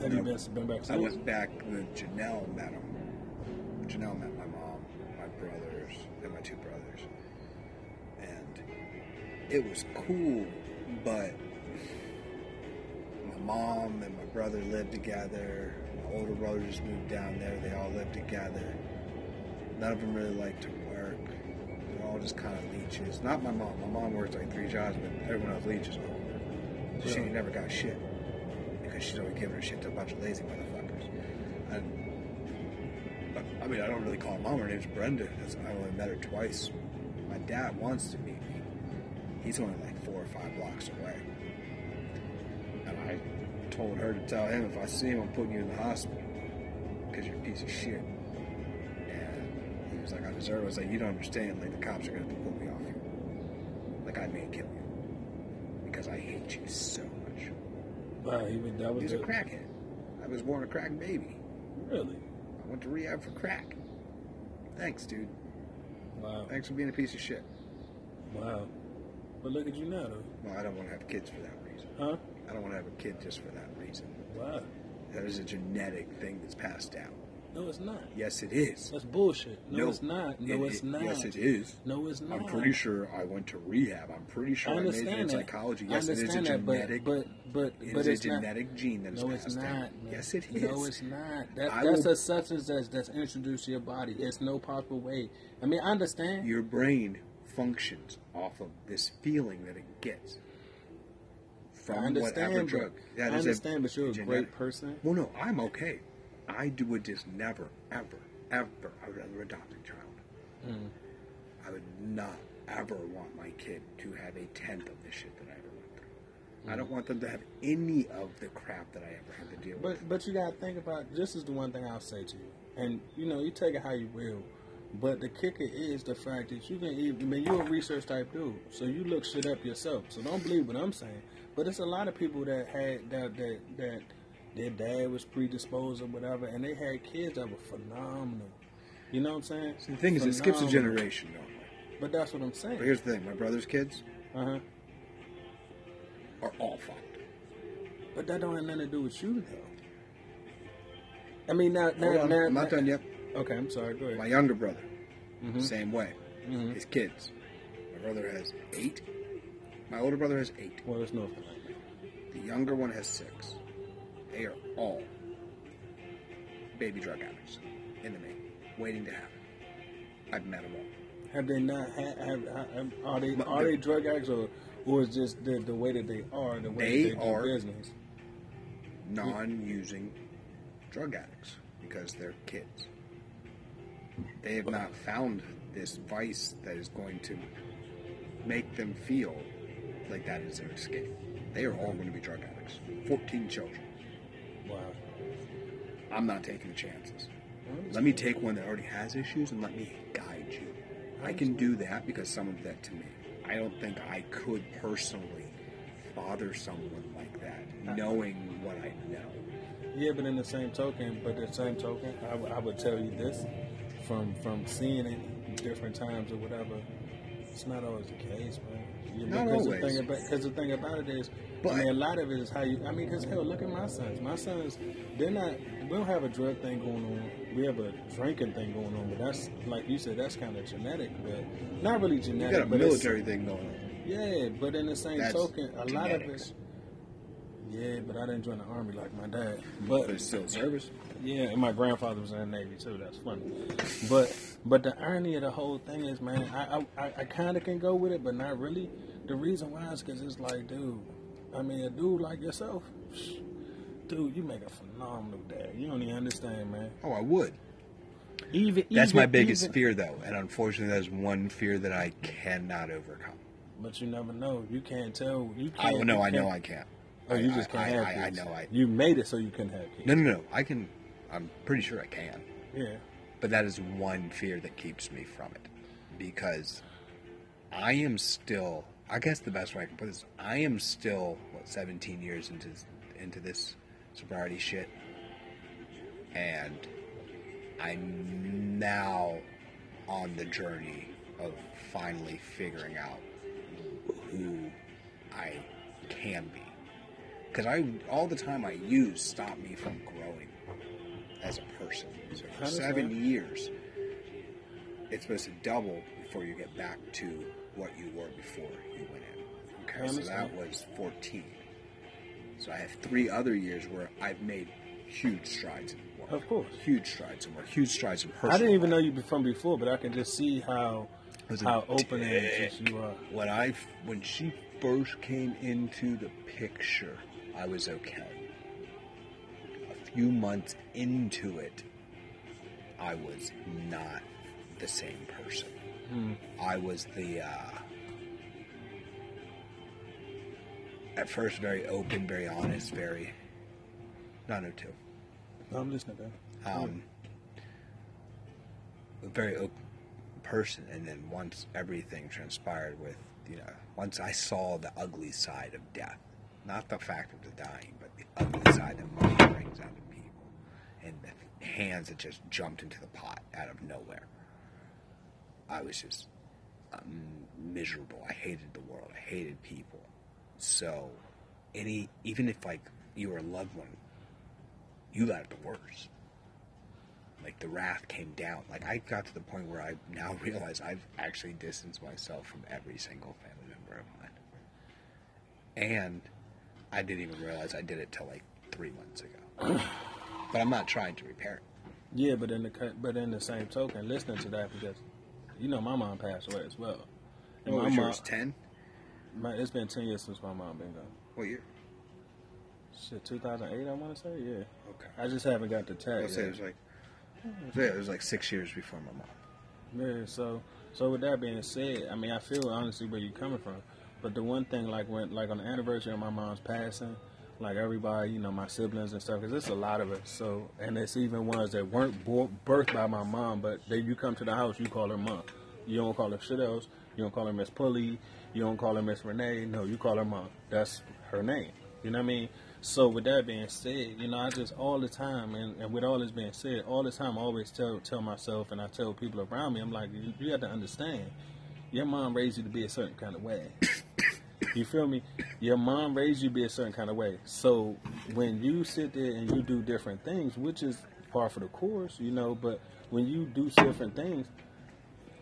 Have you been back since? I went back with Janelle, met him. Janelle met my mom, my brothers, and my two brothers. And it was cool, but my mom and my brother lived together. My older brother just moved down there. They all lived together. None of them really liked to work. They're all just kind of leeches. Not my mom. My mom worked like 3 jobs, but everyone else leeches on her. So she never got shit. Because she's always giving her shit to a bunch of lazy motherfuckers. I mean, I don't really call her mom. Her name's Brenda. I only met her twice. My dad wants to meet me. He's only like 4 or 5 blocks away. And I told her to tell him, if I see him, I'm putting you in the hospital. Because you're a piece of shit. Like, I deserve it. I was like, you don't understand. Like, the cops are going to pull me off you. Like, I may kill you. Because I hate you so much. Wow, he was a crackhead. I was born a crack baby. Really? I went to rehab for crack. Thanks, dude. Wow. Thanks for being a piece of shit. Wow. But look at you now, though. Well, I don't want to have kids for that reason. Huh? I don't want to have a kid just for that reason. Wow. That is a genetic thing that's passed down. No, it's not. Yes, it is. That's bullshit. No, it's not. No, it's not. Yes, it is. No, it's not. I'm pretty sure I went to rehab. I'm pretty sure I majored in psychology. Yes, it is a genetic. But it's a genetic gene that is passed down. Yes, it is. No, it's not. That's a substance that's introduced to your body. It's no possible way. I mean, I understand. Your brain functions off of this feeling that it gets. From whatever drug. I understand, but you're a great person. Well, no, I'm okay. I would just never, ever, ever, I would never adopt a child. I would not ever want my kid to have a tenth of the shit that I ever went through. I don't want them to have any of the crap that I ever had to deal with. But you got to think about, this is the one thing I'll say to you. And, you know, you take it how you will. But the kicker is the fact that you can even, I mean, you're a research type dude. So you look shit up yourself. So don't believe what I'm saying. But there's a lot of people that had, that their dad was predisposed or whatever, and they had kids that were phenomenal. You know what I'm saying? See, the thing is, it skips a generation, though. But that's what I'm saying. But here's the thing. My brother's kids are all fucked. But that don't have nothing to do with you, though. I mean, now I'm not done yet. Okay, I'm sorry. Go ahead. My younger brother, same way. His kids. My brother has 8. My older brother has 8. Well, there's no thing like that. The younger one has 6. They are all baby drug addicts in the main, waiting to happen. I've met them all. Have they not? Are they drug addicts, or is just the way that they are, the way that they do business? Non-using drug addicts because they're kids. They have not found this vice that is going to make them feel like that is their escape. They are all going to be drug addicts. 14 children. Wow. I'm not taking chances. Let me take one that already has issues and let me guide you. I can do that because someone did that to me. I don't think I could personally father someone like that, knowing what I know. Yeah, but in the same token, I would tell you this from seeing it different times or whatever. It's not always the case, man. Because the thing about it is, but, I mean, a lot of it is how you. I mean, because hell, look at my sons. My sons, they're not. We don't have a drug thing going on. We have a drinking thing going on. But that's like you said. That's kind of genetic, but not really genetic. You got a military thing going on. Yeah, but in the same token, a lot of it. Yeah, but I didn't join the Army like my dad. But it's still service. Yeah, and my grandfather was in the Navy too. That's funny. But the irony of the whole thing is, man, I kind of can go with it, but not really. The reason why is because it's like, dude, I mean, a dude like yourself, dude, you make a phenomenal dad. You don't even understand, man. Oh, I would. That's my biggest fear, though. And unfortunately, that's one fear that I cannot overcome. But you never know. You can't tell. You can't. Oh, no, you know I can't. Oh, you just can't have kids. I know. You made it so you couldn't have kids. No. I can. I'm pretty sure I can. Yeah. But that is one fear that keeps me from it. Because I am still, I guess the best way I can put this, I am still, what, 17 years into this sobriety shit. And I'm now on the journey of finally figuring out who I can be. Because all the time I use stopped me from growing as a person. So for 7 years, it's supposed to double before you get back to what you were before you went in. Okay, so that was 14. So I have 3 other years where I've made huge strides in work. Of course. Huge strides in work. Huge strides in personal. I didn't even know you from before, but I can just see how open and anxious you are. When she first came into the picture, I was okay. A few months into it, I was not the same person. Mm. I was the, at first, very open, very honest, very, I'm listening to a very open person. And then once everything transpired with, once I saw the ugly side of death, not the fact of the dying, but the ugly side that money brings out of people, and the hands that just jumped into the pot out of nowhere. I was just miserable. I hated the world. I hated people. So, even if like you were a loved one, you got it the worst. Like the wrath came down. Like I got to the point where I now realize I've actually distanced myself from every single family member of mine. And I didn't even realize I did it till like 3 months ago. But I'm not trying to repair it. Yeah, but in the same token, listening to that, because my mom passed away as well. And my mom was 10. It's been 10 years since my mom been gone. What year? Shit, 2008, I want to say. Yeah. Okay. I just haven't got the tag. I'll say it was like. Yeah, it was like 6 years before my mom. Yeah. So with that being said, I mean, I feel honestly where you're coming from. But the one thing, like on the anniversary of my mom's passing, like everybody, my siblings and stuff, because it's a lot of it. So, and it's even ones that weren't birthed by my mom, but you come to the house, you call her mom. You don't call her shit else. You don't call her Miss Pulley. You don't call her Miss Renee. No, you call her mom. That's her name. You know what I mean? So with that being said, I just all the time, and with all this being said, all the time I always tell myself, and I tell people around me, I'm like, you have to understand, your mom raised you to be a certain kind of way. You feel me? Your mom raised you to be a certain kind of way. So when you sit there and you do different things, which is par for the course, but when you do different things,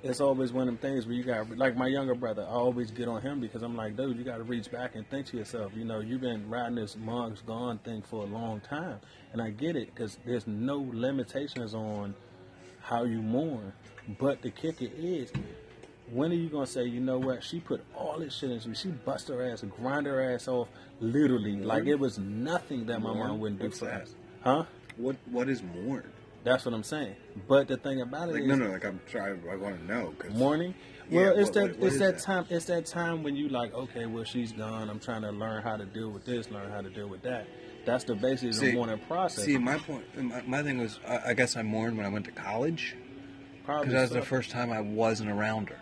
it's always one of them things where you got, like my younger brother, I always get on him because I'm like, dude, you got to reach back and think to yourself, you've been riding this mom's gone thing for a long time. And I get it because there's no limitations on how you mourn. But the kicker is, when are you going to say, you know what, she put all this shit into me. She bust her ass and grind her ass off, literally. Mourn? Like it was nothing that my mom wouldn't do for us. Huh? What is mourn? That's what I'm saying. But the thing about it is... I'm sorry, I want to know. Cause, mourning? Well, yeah, it's that time when you like, okay, well, she's gone. I'm trying to learn how to deal with this, learn how to deal with that. That's the basis of the mourning process. See, my point, my thing was, I guess I mourned when I went to college. Because that was the first time I wasn't around her.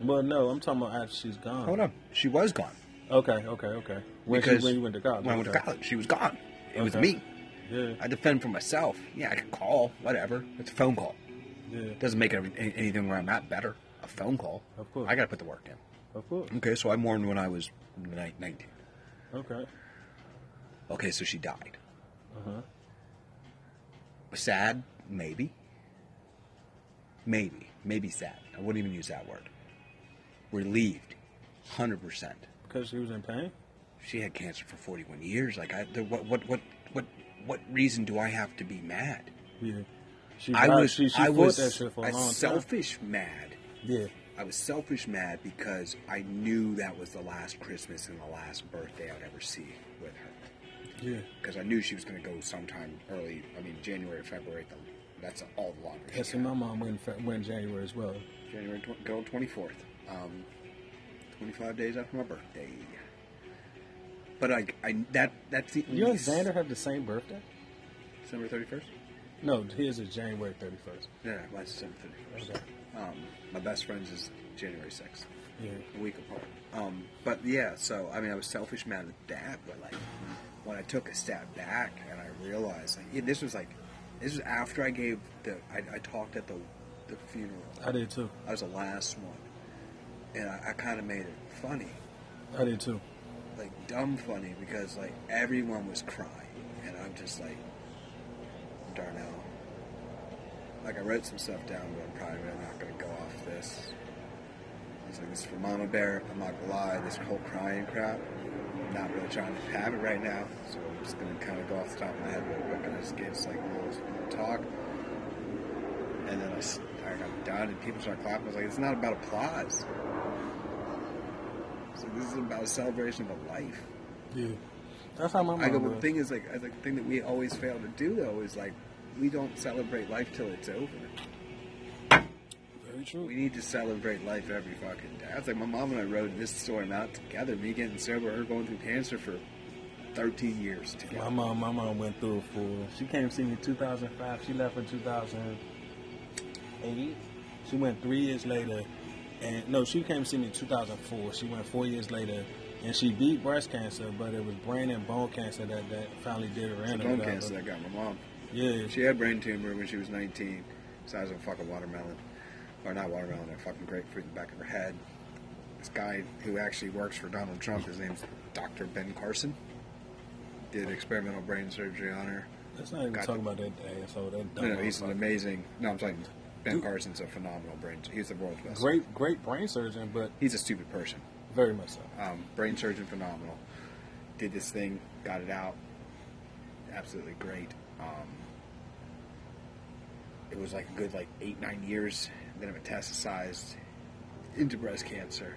Well, no, I'm talking about after she's gone. Hold on. She was gone. Okay. When you went to college. When I went to college, she was gone. It was me. Yeah. I defend for myself. Yeah, I can call, whatever. It's a phone call. Yeah. Doesn't make anything where I'm at better. A phone call. Of course. I got to put the work in. Of course. Okay, so I mourned when I was 19. Okay. Okay, so she died. Uh-huh. Sad? Maybe. Maybe. Maybe sad. I wouldn't even use that word. Relieved. 100%. Because she was in pain? She had cancer for 41 years. Like, what reason do I have to be mad? Yeah. I was selfish mad. Yeah. I was selfish mad because I knew that was the last Christmas and the last birthday I'd ever see with her. Yeah. Because I knew she was going to go sometime early. I mean, January or February. That's all the longer. Yeah, so my mom went January as well. January 24th. 25 days after my birthday. But that's the... You and Xander have the same birthday? December 31st? No, his is January 31st. Yeah, mine's December 31st. Okay. My best friend's is January 6th. Yeah. A week apart. But yeah, so, I mean, I was selfish mad at Dad, but like... When I took a step back and I realized, like, yeah, this was after I gave the, I talked at the funeral. I did too. I was the last one, and I kind of made it funny. I did too, like dumb funny, because like everyone was crying, and I'm just like, Darnell. Like I wrote some stuff down, but I'm probably not going to go off this. It's like this is for Mama Bear. I'm not gonna lie, this whole crying crap. Not really trying to have it right now, so I'm just going to kind of go off the top of my head real quick, and I just gave like a little talk, and then I got done, and people started clapping. I was like, it's not about applause. So this is about a celebration of a life. Yeah, that's how my mom was. The thing is, like, the thing that we always fail to do though is like we don't celebrate life till it's over. True. We need to celebrate life every fucking day. It's like my mom and I rode this storm out together. Me getting sober, her going through cancer for 13 years together. My mom went through it for. She came to see me in 2005. She left in 2008. She went 3 years later, and no, she came to see me in 2004. She went 4 years later, and she beat breast cancer, but it was brain and bone cancer that finally did her in. Bone cancer that got my mom. Yeah, she had brain tumor when she was 19, size of a fucking watermelon. Or not watermelon, a fucking grapefruit in the back of her head. This guy who actually works for Donald Trump, his name's Dr. Ben Carson, did experimental brain surgery on her. Let's not even talk about that asshole. That dumb no, he's an amazing... No, I'm saying Ben Carson's a phenomenal brain... He's the world's best. Great brain surgeon, but... He's a stupid person. Very much so. Brain surgeon, phenomenal. Did this thing, got it out. Absolutely great. It was like a good, 8-9 years... Then it metastasized into breast cancer.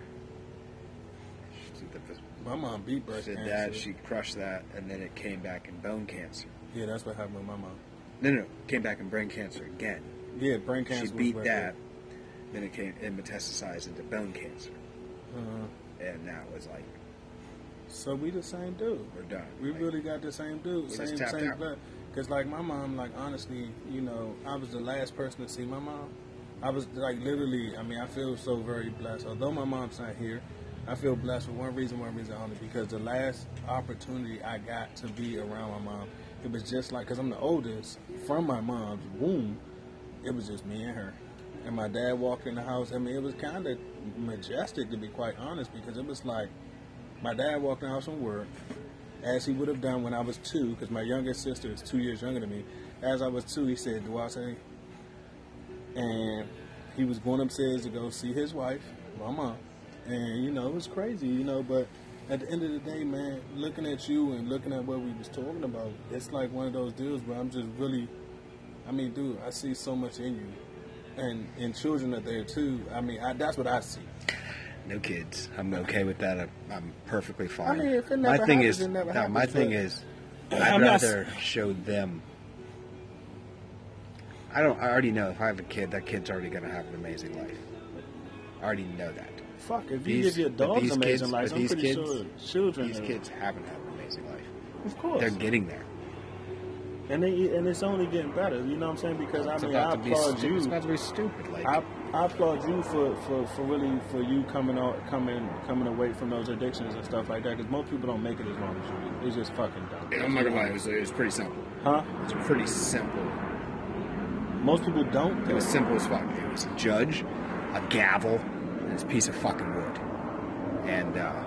My mom beat breast cancer. She crushed that, and then it came back in bone cancer. Yeah, that's what happened with my mom. No, came back in brain cancer again. Yeah, brain cancer. She beat that, then it came and metastasized into bone cancer. And that was like. So we the same dude. We're done. We really got the same dude. Same blood. Because like my mom, like honestly, you know, I was the last person to see my mom. I was like literally, I mean, I feel so very blessed. Although my mom's not here, I feel blessed for one reason only, because the last opportunity I got to be around my mom, it was just like, because I'm the oldest from my mom's womb, it was just me and her. And my dad walked in the house. I mean, it was kind of majestic, to be quite honest, because it was like my dad walked in the house from work, as he would have done when I was 2, because my youngest sister is 2 years younger than me. As I was 2, he said, do I say... And he was going upstairs to go see his wife, my mom. And, you know, it was crazy, you know. But at the end of the day, man, looking at you and looking at what we was talking about, it's like one of those deals where I'm just really, I mean, dude, I see so much in you. And children are there, too. I mean, that's what I see. No kids. I'm okay with that. I'm perfectly fine. I mean, if it never happens, it never happens. My thing is, I'd rather show them. I already know if I have a kid, that kid's already going to have an amazing life. I already know that. Fuck, if you give your dogs amazing life, I'm pretty sure children... These kids haven't had an amazing life. Of course. They're getting there. And it's only getting better, you know what I'm saying? Because, I mean, I applaud you. It's about to be stupid. Like, I I applaud you for really for you coming away from those addictions and stuff like that, because most people don't make it as long as you do. It's just fucking dumb. Yeah, I'm not gonna lie, it was pretty simple. Huh? It's pretty simple. Most people don't. It was simple as fuck. It was a judge, a gavel, and this piece of fucking wood. And